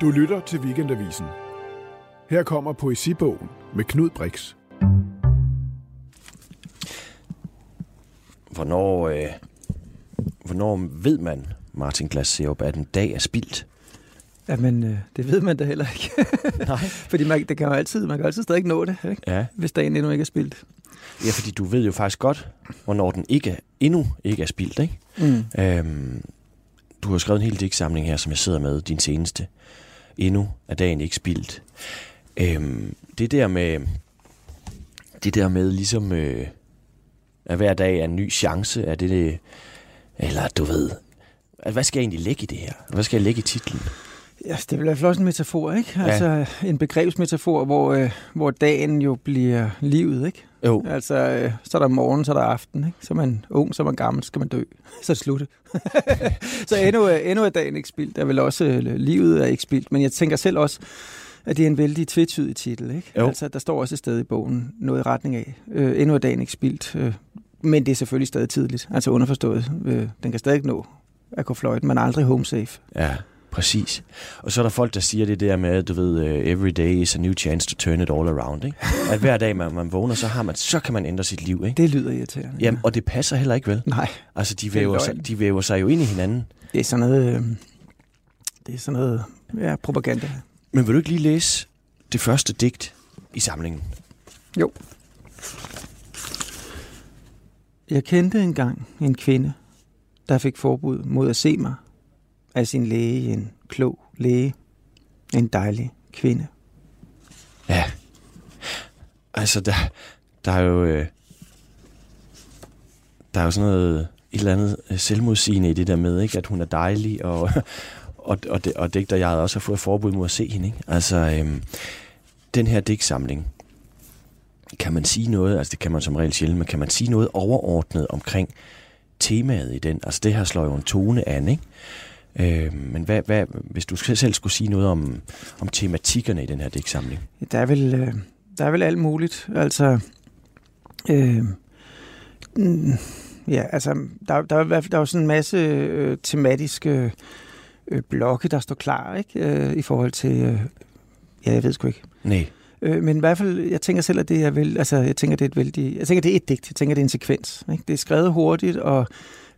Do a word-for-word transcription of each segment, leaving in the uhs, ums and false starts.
Du lytter til Weekendavisen. Her kommer poesibogen med Knud Brix. Hvornår, øh, hvornår ved man, Martin Glasserup, at en dag er spildt? Jamen, øh, det ved man da heller ikke. Nej. Fordi man, det kan jo altid, man kan altid stadig nå det, ikke? Ja. Hvis dagen endnu ikke er spildt. Ja, fordi du ved jo faktisk godt, hvornår den ikke, endnu ikke er spildt, ikke? Mm. Øhm, du har skrevet en hel digtsamling her, som jeg sidder med, din seneste. Endnu er dagen ikke spildt. Øhm, det der med, det der med ligesom, øh, at hver dag er en ny chance, er det, det eller du ved, at hvad skal jeg egentlig lægge i det her? Hvad skal jeg lægge i titlen? Ja, det bliver flot en metafor, ikke? Ja. Altså en begrebsmetafor, hvor, øh, hvor dagen jo bliver livet, ikke? Jo. Altså, øh, så er der morgen, så er der aften, ikke? Så er man ung, så er man gammel, så skal man dø. Så slutte. Så endnu, endnu er dagen ikke spildt. Der vil også, øh, livet er ikke spildt. Men jeg tænker selv også, at det er en vældig tvetydig titel, ikke? Jo. Altså, der står også et sted i bogen noget i retning af. Øh, endnu er dagen ikke spildt. Øh, men det er selvfølgelig stadig tidligt. Altså underforstået. Øh, den kan stadig nå at gå fløjten. Man er aldrig home safe. Ja. Præcis. Og så er der folk, der siger det der med, du ved, uh, every day is a new chance to turn it all around, ikke? At hver dag, man, man vågner, så har man, så kan man ændre sit liv, ikke? Det lyder irriterende. Jamen, ja. Og det passer heller ikke, vel? Nej. Altså, de væver, sig, de væver sig jo ind i hinanden. Det er sådan noget, øh, det er sådan noget, ja, propaganda. Men vil du ikke lige læse det første digt i samlingen? Jo. Jeg kendte engang en kvinde, der fik forbud mod at se mig, af sin læge, en klog læge, en dejlig kvinde. Ja, altså der, der er jo øh, der er jo sådan noget et eller andet selvmodsigende i det der med, ikke, at hun er dejlig og og og, det, og digter jeg havde også har fået forbud mod at se hende, ikke? Altså øh, den her digtsamling, kan man sige noget? Altså det kan man som regel sjældent, men kan man sige noget overordnet omkring temaet i den? Altså det her slår jo en tone an, ikke? Øh, men hvad, hvad, hvis du selv skulle sige noget om, om tematikkerne i den her digtsamling? Der er vel, øh, der er vel alt muligt. Altså, øh, ja, altså, der, der, der, der er jo sådan en masse øh, tematiske øh, blokke, der står klar, ikke? Øh, I forhold til, øh, ja, jeg ved sgu ikke. Nej. Øh, men i hvert fald, jeg tænker selv, at det er vel, altså, jeg tænker, det er et vældig, jeg tænker, det er et digt, jeg tænker, det er en sekvens, ikke? Det er skrevet hurtigt, og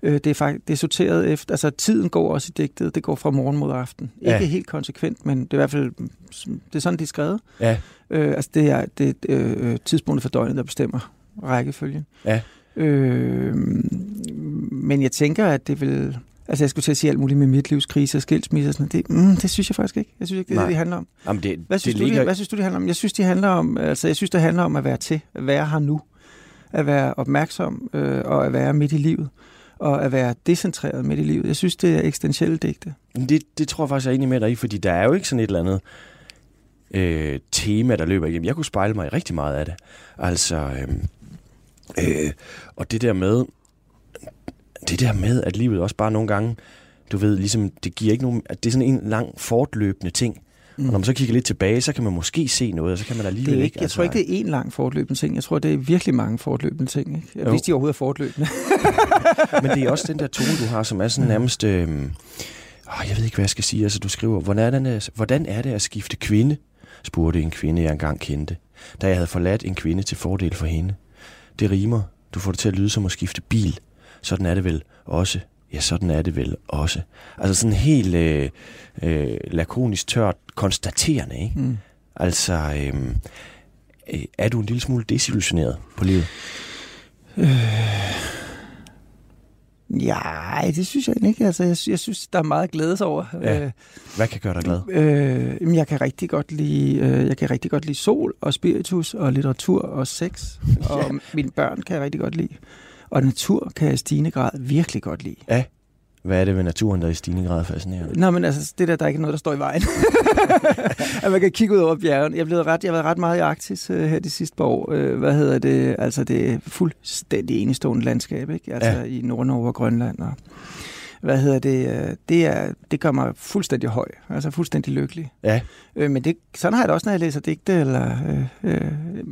Det er, faktisk, det er sorteret efter, altså tiden går også i digtet, det går fra morgen mod aften. Ikke ja. Helt konsekvent, men det er i hvert fald, det er sådan, de er skrevet. Ja. Øh, altså det er, det er øh, tidspunktet for døgnet, der bestemmer rækkefølgen. Ja. Øh, men jeg tænker, at det vil, altså jeg skulle til at sige alt muligt med mit livs krise og skilsmisse og sådan noget, det, mm, det synes jeg faktisk ikke. Jeg synes ikke, det er det, de handler om. Jamen det, hvad, synes det ligger... du, de, hvad synes du, det handler om? Jeg synes, det handler om, altså jeg synes, det handler om at være til, at være her nu, at være opmærksom øh, og at være midt i livet. Og at være decentreret midt i livet. Jeg synes, det er eksistentielle digte. Det, det tror jeg faktisk, jeg er enig med dig i, fordi der er jo ikke sådan et eller andet øh, tema, der løber igennem. Jeg kunne spejle mig rigtig meget af det. Altså, øh, øh, og det der med, det der med, at livet også bare nogle gange, du ved, ligesom, det giver ikke nogen, at det er sådan en lang fortløbende ting. Mm. Og når man så kigger lidt tilbage, så kan man måske se noget, og så kan man alligevel ikke... ikke jeg altså, tror ikke, det er én lang fortløbende ting. Jeg tror, det er virkelig mange fortløbende ting, ikke? Hvis de overhovedet er fortløbende. Men det er også den der tone, du har, som er sådan nærmest... Øh, åh, jeg ved ikke, hvad jeg skal sige. Altså, du skriver, hvordan er, hvordan er det at skifte kvinde, spurgte en kvinde, jeg engang kendte, da jeg havde forladt en kvinde til fordel for hende. Det rimer. Du får det til at lyde som at skifte bil. Sådan er det vel også. Ja, sådan er det vel også. Altså sådan helt øh, øh, lakonisk tørt konstaterende, ikke? Mm. Altså, øh, øh, er du en lille smule desillusioneret på livet? Øh... Ja, det synes jeg ikke. Altså, jeg, jeg synes, der er meget at glædes over. Ja. Hvad kan gøre dig glad? Øh, jeg kan rigtig godt lide, øh, jeg kan rigtig godt lide sol og spiritus og litteratur og sex. Ja. Og mine børn kan jeg rigtig godt lide. Og natur kan jeg i stigende grad virkelig godt lide. Ja. Hvad er det ved naturen, der i stigende grad fascinerer? Nå, men altså, det der, der er ikke noget, der står i vejen. At man kan kigge ud over bjergen. Jeg, blev ret, jeg har været ret meget i Arktis uh, her de sidste par år. Uh, hvad hedder det? Altså, det er fuldstændig enestående landskab, ikke? Altså, ja. I Nord-Norge og Grønland. Og, hvad hedder det? Uh, det, er, det gør mig fuldstændig høj. Altså, fuldstændig lykkelig. Ja. Uh, men det, sådan har jeg det også, når jeg læser digte, eller uh, uh,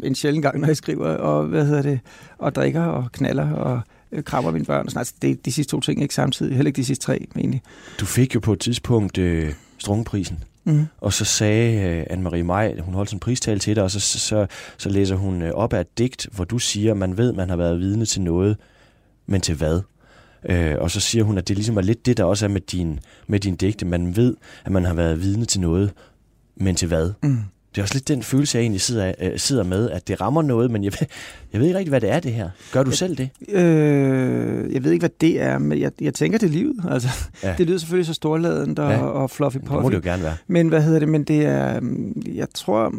en sjældent gang, når jeg skriver, og hvad hedder det? Og drikker og knaller og... krammer mine børn og sådan. Altså, det er de sidste to ting, ikke samtidig. Heller ikke de sidste tre, egentlig. Du fik jo på et tidspunkt øh, Strungeprisen. Mm. Og så sagde Anne Marie Maj, hun holdt en pristale til dig, og så, så, så læser hun op af et digt, hvor du siger, man ved, man har været vidne til noget, men til hvad? Øh, og så siger hun, at det ligesom er lidt det, der også er med din, med din digte. Man ved, at man har været vidne til noget, men til hvad? Mm. Det er også lidt den følelse, jeg egentlig sidder, øh, sidder med, at det rammer noget, men jeg ved, jeg ved ikke rigtig, hvad det er, det her. Gør du jeg, selv det? Øh, jeg ved ikke, hvad det er, men jeg, jeg tænker, det er livet. Altså, ja. Det lyder selvfølgelig så storladent og, ja. og fluffy-puffy. Det må det jo gerne være. Men hvad hedder det? Men det er, jeg tror,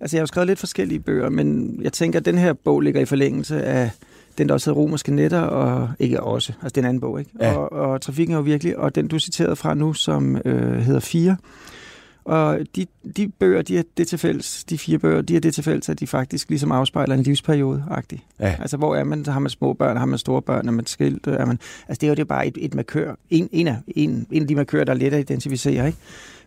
altså jeg har jo skrevet lidt forskellige bøger, men jeg tænker, at den her bog ligger i forlængelse af den, der også hedder Romerske Nætter, og ikke også, altså den anden bog, ikke? Ja. Og, og Trafikken er jo virkelig, og den, du citerede fra nu, som øh, hedder Fire. Og de, de bøger, de er det til fælles, de fire bøger, de er det til fælles, at de faktisk ligesom afspejler en livsperiode-agtig. Ja. Altså, hvor er man? Har man små børn, har man store børn, er man skilt? Er man, altså, det er jo det bare et, et markør. En, en, af, en, en af de markører, der er let at identificere, ikke?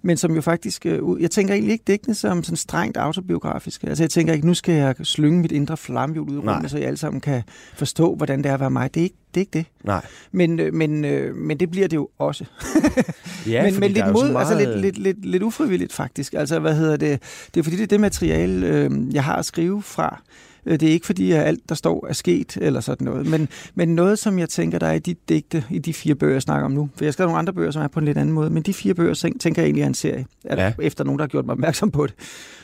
Men som jo faktisk, jeg tænker egentlig ikke dækkende som sådan strengt autobiografisk. Altså jeg tænker ikke, nu skal jeg slynge mit indre flammehjul ud i rummet, så I alle sammen kan forstå, hvordan det er at være mig. Det er ikke det. Er ikke det. Nej. Men, men, men det bliver det jo også. Ja, men men lidt, mod, meget... altså lidt, lidt, lidt, lidt ufrivilligt faktisk. Altså hvad hedder det? Det er fordi, det er det materiale, jeg har at skrive fra. Det er ikke fordi, at alt, der står, er sket eller sådan noget. Men, men noget, som jeg tænker, der er i de digte, i de fire bøger, jeg snakker om nu. For jeg skrev nogle andre bøger, som er på en lidt anden måde. Men de fire bøger, tænker jeg egentlig er en serie. Ja. Efter nogen, der har gjort mig opmærksom på det.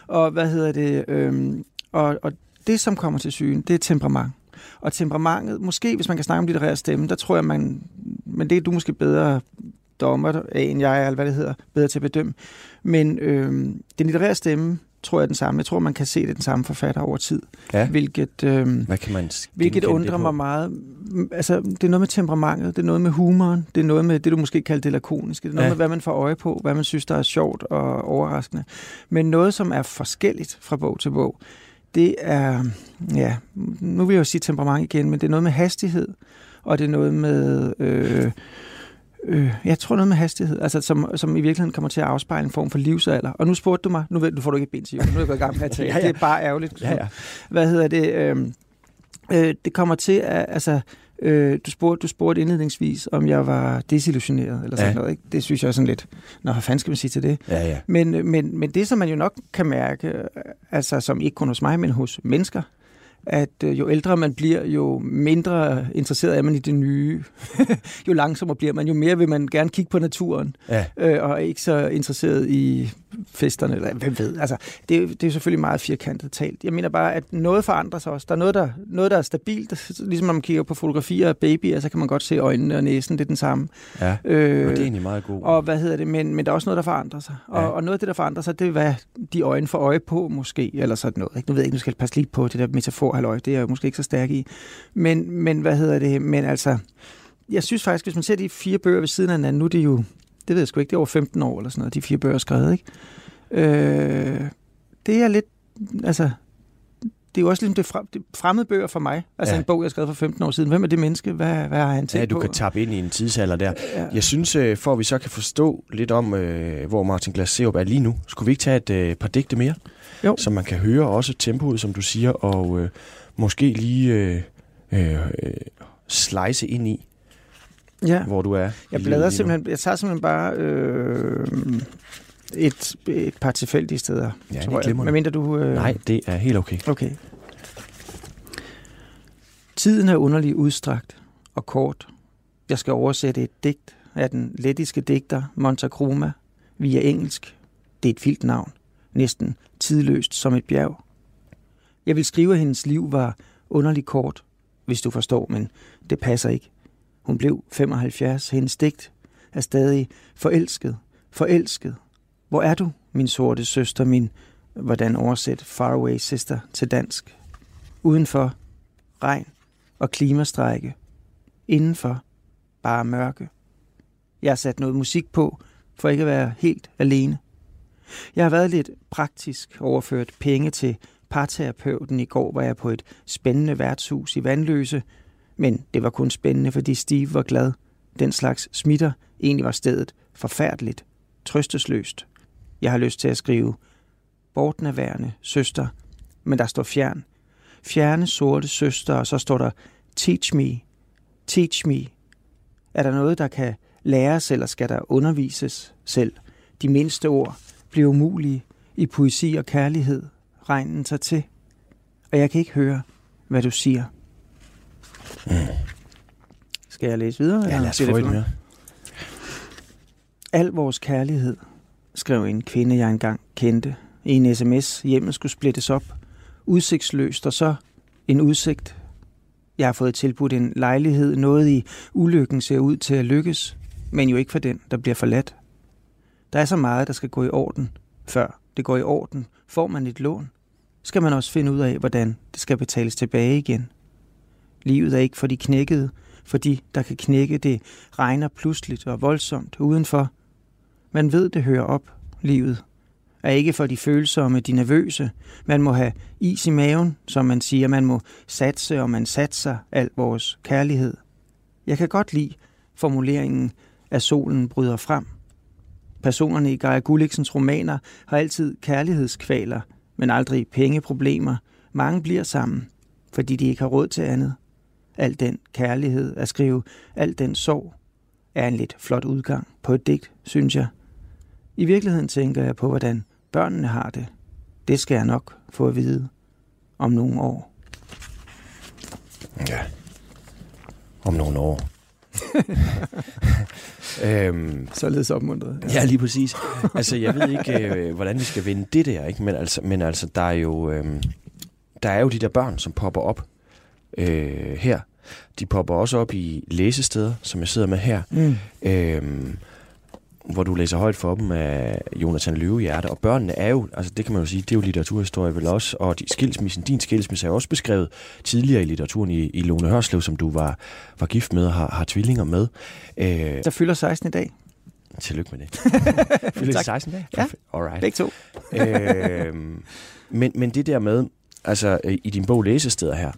Og hvad hedder det? Øhm, og, og det, som kommer til syne, det er temperament. Og temperamentet, måske hvis man kan snakke om litterær stemme, der tror jeg, man... Men det er du måske bedre dommer af, end jeg er, eller hvad det hedder. Bedre til at bedømme. Men øhm, den litterære stemme... tror jeg den samme. Jeg tror, man kan se det den samme forfatter over tid. Ja. Hvilket, øh, Hvad kan man hvilket undrer mig meget. Altså, det er noget med temperamentet, det er noget med humoren, det er noget med det, du måske kalder det lakoniske, det er noget ja. med, hvad man får øje på, hvad man synes, der er sjovt og overraskende. Men noget, som er forskelligt fra bog til bog, det er, ja, nu vil jeg jo sige temperament igen, men det er noget med hastighed, og det er noget med... Øh, Jeg tror noget med hastighed, altså som, som i virkeligheden kommer til at afspejle en form for livsalder. Og nu spurgte du mig, nu, ved, nu får du ikke et ben til, nu er jeg gået i gang med at tale. Ja, ja. Det er bare ærgerligt. Ja, ja. Hvad hedder det? Øhm, øh, det kommer til at, altså, øh, du, spurgte, du spurgte indledningsvis, om jeg var desillusioneret eller sådan ja. noget. Ikke? Det synes jeg er sådan lidt, nå, hvad fanden skal man sige til det? Ja, ja. Men, men, men det, som man jo nok kan mærke, altså som ikke kun hos mig, men hos mennesker, at øh, jo ældre man bliver, jo mindre interesseret er man i det nye, jo langsommere bliver man, jo mere vil man gerne kigge på naturen, ja. øh, og ikke så interesseret i festerne, eller hvem ved. Altså, det, det er selvfølgelig meget firkantet talt. Jeg mener bare, at noget forandrer sig også. Der er noget, der, noget, der er stabilt. Ligesom når man kigger på fotografier af babyer, så kan man godt se øjnene og næsen, det er den samme. Ja, øh, og det er egentlig meget god. Og hvad hedder det? Men, men der er også noget, der forandrer sig. Ja. Og, og noget af det, der forandrer sig, det er, hvad de øjne får øje på, måske, eller sådan noget. Nu ved jeg ikke, nu skal jeg passe lige på det der metafor. Halløj, det er jeg måske ikke så stærk i. Men, men hvad hedder det? Men altså, jeg synes faktisk, hvis man ser de fire bøger ved siden af hinanden, nu er det jo, det ved jeg sgu ikke, det er over femten år eller sådan noget, de fire bøger er skrevet, ikke? Øh, det er lidt, altså, det er jo også ligesom det, frem, det fremmede bøger for mig. Altså ja. en bog, jeg skrev for femten år siden. Hvem er det menneske? Hvad, hvad har han tænkt på? Ja, du kan tappe ind i en tidsalder der. Ja. Jeg synes, for at vi så kan forstå lidt om, hvor Martin Glasserup er lige nu, skulle vi ikke tage et par digte mere? Jo. Så man kan høre også tempoet, som du siger, og øh, måske lige øh, øh, slice ind i, ja. hvor du er. Jeg bladrer simpelthen, jeg tager simpelthen bare øh, et, et par tilfældige steder. Ja, tror jeg. Hvad mener du? Øh... Nej, det er helt okay. Okay. Tiden er underligt udstrakt og kort. Jeg skal oversætte et digt af den lettiske digter Monta Kroma via engelsk. Det er et vildt navn. Næsten tidløst som et bjerg. Jeg vil skrive, at hendes liv var underligt kort, hvis du forstår, men det passer ikke. Hun blev femoghalvfjerds. Hendes digt er stadig forelsket, forelsket. Hvor er du, min sorte søster, min... Hvordan oversæt faraway sister til dansk? Udenfor, regn og klimastrejke. Indenfor, bare mørke. Jeg har sat noget musik på, for ikke at være helt alene. Jeg har været lidt praktisk overført penge til parterapeuten. I går var jeg på et spændende værtshus i Vanløse, men det var kun spændende, fordi Steve var glad. Den slags smitter. Egentlig var stedet forfærdeligt, trøstesløst. Jeg har lyst til at skrive bortnærværende søster, men der står fjern. Fjerne sorte søster, og så står der teach me, teach me. Er der noget, der kan læres, eller skal der undervises selv? De mindste ord blev umulige i poesi og kærlighed. Regnen tager til, og jeg kan ikke høre, hvad du siger. Mm. Skal jeg læse videre? Ja, lad os få det mere. Al vores kærlighed, skrev en kvinde, jeg engang kendte, i en sms. Hjemmet skulle splittes op, udsigtsløst, og så en udsigt. Jeg har fået tilbudt en lejlighed, noget i ulykken ser ud til at lykkes, men jo ikke for den, der bliver forladt. Der er så meget, der skal gå i orden. Før det går i orden, får man et lån, skal man også finde ud af, hvordan det skal betales tilbage igen. Livet er ikke for de knækkede, for de, der kan knække, det regner pludseligt og voldsomt udenfor. Man ved, det hører op, livet. Er ikke for de følsomme, de nervøse. Man må have is i maven, som man siger. Man må satse, og man satser al vores kærlighed. Jeg kan godt lide formuleringen, at solen bryder frem. Personerne i Geir Gulliksens romaner har altid kærlighedskvaler, men aldrig pengeproblemer. Mange bliver sammen, fordi de ikke har råd til andet. Al den kærlighed at skrive, al den sorg, er en lidt flot udgang på et digt, synes jeg. I virkeligheden tænker jeg på, hvordan børnene har det. Det skal jeg nok få at vide om nogle år. Ja, om nogle år. øhm, Således opmuntret. Ja. ja, lige præcis. Altså, jeg ved ikke, øh, hvordan vi skal vende det der, ikke? Men altså, men altså der, er jo, øh, der er jo de der børn, som popper op øh, her. De popper også op i læsesteder, som jeg sidder med her. Mm. Øh, hvor du læser højt for dem af Jonathan Løvehjerte, og børnene er jo, altså det kan man jo sige, det er jo litteraturhistorie vel også, og de, skilsmissen, din skilsmisse er også beskrevet tidligere i litteraturen i, i Lone Hørslev, som du var, var gift med og har, har tvillinger med. Øh, der fylder seksten i dag. Tillykke med det. Fylder seksten i dag? Ja, alright. Begge to. øh, men, men det der med, altså i din bog Læsesteder her,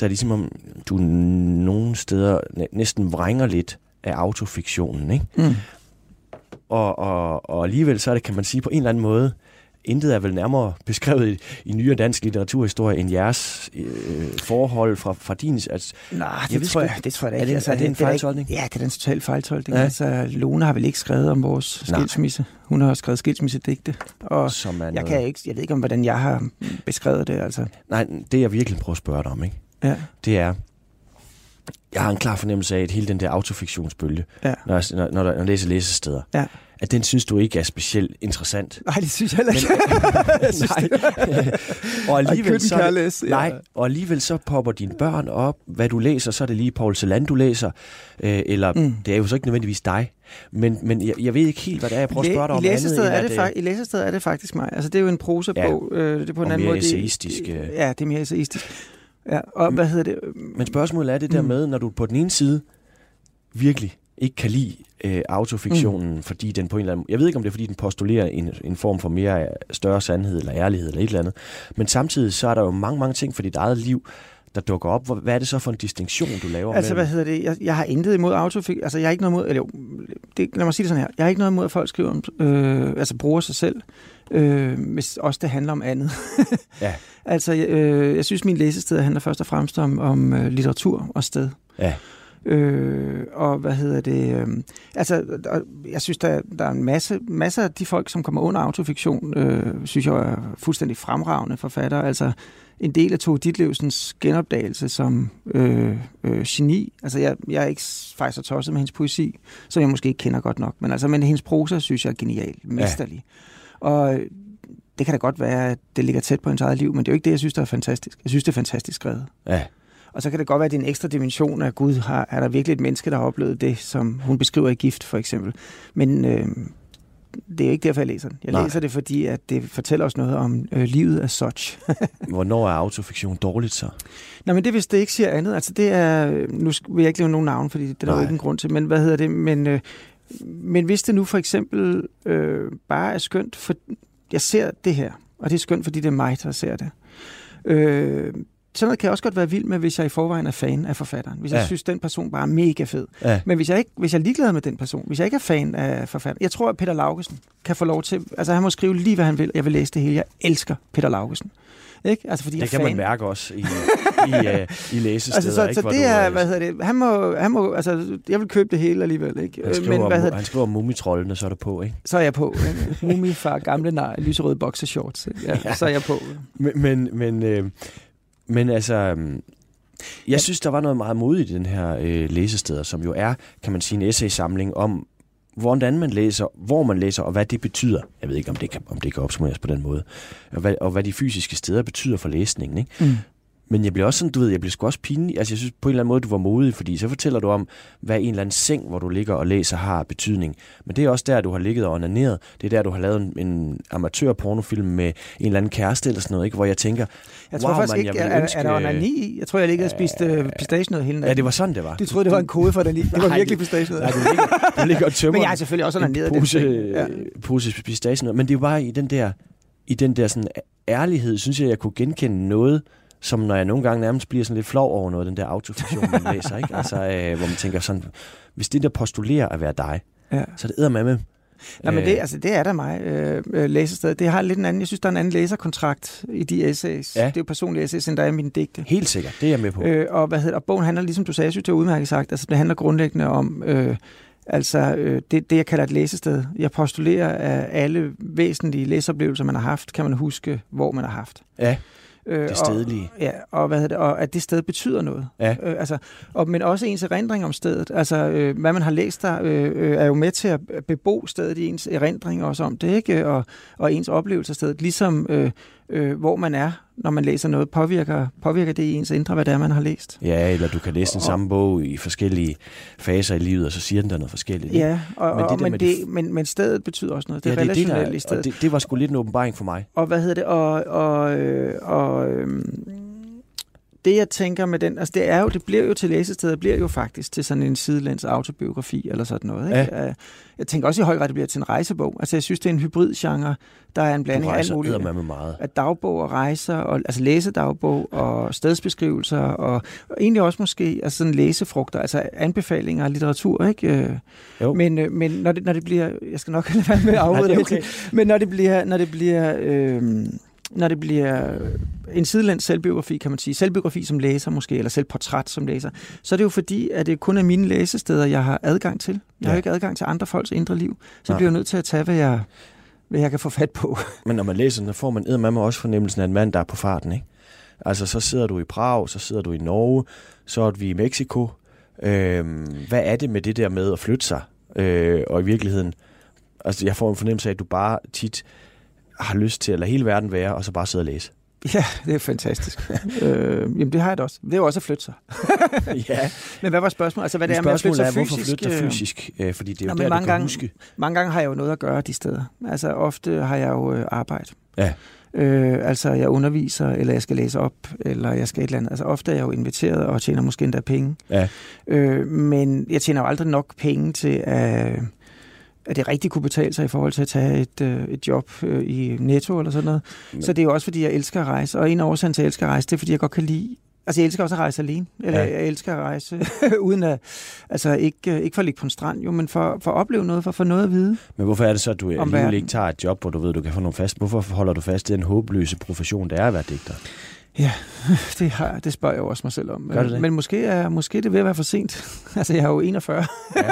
der er ligesom om, du nogle steder næsten vrænger lidt af autofiktionen, ikke? Mm. Og, og, og alligevel så er det, kan man sige, på en eller anden måde, intet er vel nærmere beskrevet i, i nyere dansk litteraturhistorie end jeres øh, forhold fra, fra din... Altså, nej, det, det tror jeg det tror jeg ikke. Er det, er det en fejltolkning? Ja, det er den totale fejltolkning. Ja. Altså, Lone har vel ikke skrevet om vores nej. skilsmisse. Hun har skrevet skilsmissedigte. Og som jeg, kan ikke, jeg ved ikke, om hvordan jeg har beskrevet det. Altså. Nej, det jeg virkelig prøver at spørge dig om, ikke? Ja. Det er... Jeg har en klar fornemmelse af, at hele den der autofiktionsbølge, ja. når, jeg, når, når jeg læser læsesteder, ja. at den synes du ikke er specielt interessant. Nej, det synes jeg heller ikke. Nej. og, alligevel, så, læse, ja. nej, og alligevel så popper dine børn op, hvad du læser, så er det lige Poul Celan, du læser, øh, eller mm. det er jo så ikke nødvendigvis dig, men, men jeg, jeg ved ikke helt, hvad det er, jeg prøver at spørge dig om. I læsestedet er, det, i læsestedet er det faktisk mig. Altså, det er jo en prosabog. Ja, øh, det er på en anden måde. Essayistisk. Øh, ja, det er mere essayistisk. Ja, og hvad hedder det? Men spørgsmålet er det der med, når du på den ene side virkelig ikke kan lide øh, autofiktionen, mm. fordi den på en eller anden... Jeg ved ikke, om det er, fordi den postulerer en, en form for mere større sandhed eller ærlighed eller et eller andet. Men samtidig så er der jo mange, mange ting for dit eget liv, der dukker op. Hvad er det så for en distinktion, du laver? Altså, mellem? Hvad hedder det? Jeg, jeg har intet imod autofiktion. Altså, jeg har ikke noget imod... Eller, det, lad mig sige det sådan her. Jeg har ikke noget imod, at folk skriver om... Øh, altså, bruger sig selv. Øh, hvis også det handler om andet. ja. Altså, øh, jeg synes, min læsested handler først og fremmest om, om øh, litteratur og sted. Ja. Øh, og hvad hedder det? Øh, altså, der, jeg synes, der, der er en masse, masse af de folk, som kommer under autofiktion, øh, synes jeg er fuldstændig fremragende forfattere. Altså, en del af Tove Ditlevsens genopdagelse som øh, øh, geni. Altså, jeg, jeg er ikke faktisk så tosset med hendes poesi, som jeg måske ikke kender godt nok. Men altså, men hendes prosa, synes jeg er genial, mesterlig. Ja. Og det kan da godt være, at det ligger tæt på hendes eget liv, men det er jo ikke det, jeg synes, der er fantastisk. Jeg synes, det er fantastisk skrevet. Ja. Og så kan det godt være, at det er en ekstra dimension, at Gud har, er der virkelig et menneske, der har oplevet det, som hun beskriver i Gift, for eksempel. Men øh, det er jo ikke derfor, jeg læser den. Jeg Nej. læser det, fordi at det fortæller os noget om øh, livet as such. Hvornår er autofiktion dårligt så? Nå, men det hvis det ikke siger andet. Altså det er, nu vil jeg ikke lave nogen navn, fordi det er der ikke en grund til, men hvad hedder det? Men, øh, men hvis det nu for eksempel øh, bare er skønt, for jeg ser det her, og det er skønt, fordi det er mig, der ser det. Øh, sådan noget kan jeg også godt være vild med, hvis jeg i forvejen er fan af forfatteren. Hvis ja. jeg synes, den person bare er mega fed. Ja. Men hvis jeg, ikke, hvis jeg er ligeglad med den person, hvis jeg ikke er fan af forfatteren. Jeg tror, at Peter Laugesen kan få lov til... Altså, han må skrive lige, hvad han vil. Jeg vil læse det hele. Jeg elsker Peter Laugesen. Ikke? Altså, fordi det kan man mærke også i, i, uh, i læsesteder. Altså, så, ikke, så det er, hvad hedder det, han må, han må, altså, jeg vil købe det hele alligevel, ikke? Han skriver, Men, om, hvad hedder, han skriver om mumitrollene, så er det på, ikke? Så er jeg på. Mumi fra gamle nej, lyserøde boxershorts. Ja, ja. Så er jeg på. Men, men, men, øh, men altså, jeg ja. synes, der var noget meget modigt i den her øh, læsesteder, som jo er, kan man sige, en essaysamling om, hvordan man læser, hvor man læser, og hvad det betyder. Jeg ved ikke, om det kan, om det kan opsummeres på den måde. Og hvad, og hvad de fysiske steder betyder for læsningen, ikke? Mm. Men jeg bliver også sådan, du ved, jeg bliver sgu også pinlig. Altså, jeg synes på en eller anden måde, du var modig, fordi så fortæller du om, hvad en eller anden seng, hvor du ligger og læser, har betydning. Men det er også der, du har ligget og onaneret. Det er der, du har lavet en, en amatørpornofilm med en eller anden kæreste eller sådan noget, ikke? Hvor jeg tænker, jeg tror wow, faktisk man, ikke, jeg vil ønske... Er, er der onani i? Jeg tror, jeg ligger og spiste øh, pistagenød hele natten. Ja, det var sådan, det var. Du troede, det var en kode for onani. Det var nej, virkelig pistagenød. Nej, du ligger, du ligger og tømmer. Men jeg er selvfølgelig også onaneret i pose, den pose pistagenød. Men det er bare i den der, i den der sådan ærlighed, synes jeg, jeg kunne genkende noget, som når jeg nogle gange nærmest bliver sådan lidt flov over noget, den der autofiktion, man læser, ikke? Altså, øh, hvor man tænker sådan, hvis det der postulerer at være dig, ja. så er det eddermame. Ja, men det, altså, det er der mig, øh, læsestedet. Det har lidt en anden, jeg synes, der er en anden læserkontrakt i de essays. Ja. Det er jo personlige essays, end der er i mine digte. Helt sikkert, det er jeg med på. Øh, og, hvad hedder, og bogen handler, ligesom du sagde, jeg synes, det er udmærket sagt, altså det handler grundlæggende om... Øh, Altså, øh, det, det jeg kalder et læsested. Jeg postulerer, at alle væsentlige læseoplevelser, man har haft, kan man huske, hvor man har haft. Ja, det stedlige. Øh, og, ja, og, hvad hedder det, og at det sted betyder noget. Ja. Øh, altså, og, men også ens erindring om stedet. Altså, øh, hvad man har læst der, øh, er jo med til at bebo stedet i ens erindring også om det, ikke? Og, og ens oplevelse af stedet. Ligesom, øh, øh, hvor man er, når man læser noget, påvirker, påvirker det i ens indre, hvad det er, man har læst. Ja, eller du kan læse den samme bog i forskellige faser i livet, og så siger den der noget forskelligt. Ja, og, men, det og, men, det, det, men, men stedet betyder også noget. Det er ja, relationelt det, der, i stedet. Det, det var sgu lidt en åbenbaring for mig. Og hvad hedder det? Og, og, øh, og øh, det, jeg tænker med den, altså det, er jo, det bliver jo til læsestedet, bliver jo faktisk til sådan en sidelæns autobiografi eller sådan noget. Ikke? Ja. Jeg tænker også i høj grad, det bliver til en rejsebog. Altså jeg synes, det er en hybridgenre. Der er en blanding af alt muligt. Du rejser med meget. Af dagbog og rejser, og, altså læsedagbog og stedsbeskrivelser, og, og egentlig også måske altså sådan læsefrugter, altså anbefalinger af litteratur, ikke? Jo. Men, men når, det, når det bliver... Jeg skal nok lade være med at afrede det. Okay. Men når det bliver... Når det bliver øh, når det bliver en sidelæns selvbiografi, kan man sige, selvbiografi som læser måske, eller selvportræt som læser, så er det jo fordi, at det kun er mine læsesteder, jeg har adgang til. Jeg ja. har ikke adgang til andre folks indre liv, så ja. bliver jeg nødt til at tage, hvad jeg, hvad jeg kan få fat på. Men når man læser den, så får man eddermame også fornemmelsen af en mand, der er på farten, ikke? Altså, så sidder du i Prag, så sidder du i Norge, så er vi i Mexico. Øhm, hvad er det med det der med at flytte sig? Øh, og i virkeligheden, altså, jeg får en fornemmelse af, at du bare tit... har lyst til at lade hele verden være, og så bare sidde og læse. Ja, det er fantastisk. øh, jamen, det har jeg da også. Det er jo også at flytte sig. ja. Men hvad var spørgsmålet? Altså, hvad det er med at flytte sig er, fysisk? Hvorfor flytte sig fysisk? Øh, fordi det er jo Nå, der, mange, gange, huske. mange gange har jeg jo noget at gøre de steder. Altså, ofte har jeg jo øh, arbejde. Ja. Øh, altså, jeg underviser, eller jeg skal læse op, eller jeg skal et eller andet. Altså, ofte er jeg jo inviteret, og tjener måske endda penge. Ja. Øh, men jeg tjener jo aldrig nok penge til at... Øh, at det rigtig kunne betale sig i forhold til at tage et, øh, et job øh, i Netto eller sådan noget. Men. Så det er jo også, fordi jeg elsker at rejse. Og en årsag til, at jeg elsker at rejse, det er, fordi jeg godt kan lide... Altså, jeg elsker også at rejse alene. Eller ja. jeg elsker at rejse uden at... Altså, ikke, ikke for at ligge på en strand, jo, men for, for at opleve noget, for at få noget at vide. Men hvorfor er det så, at du alligevel ikke tager et job, hvor du ved, du kan få nogle fast... Hvorfor holder du fast i den håbløse profession, der er at være digter? Ja, det, har, det spørger jeg også mig selv om. Men måske er måske det ved at være for sent. Altså, jeg er jo enogfyrre. Ja.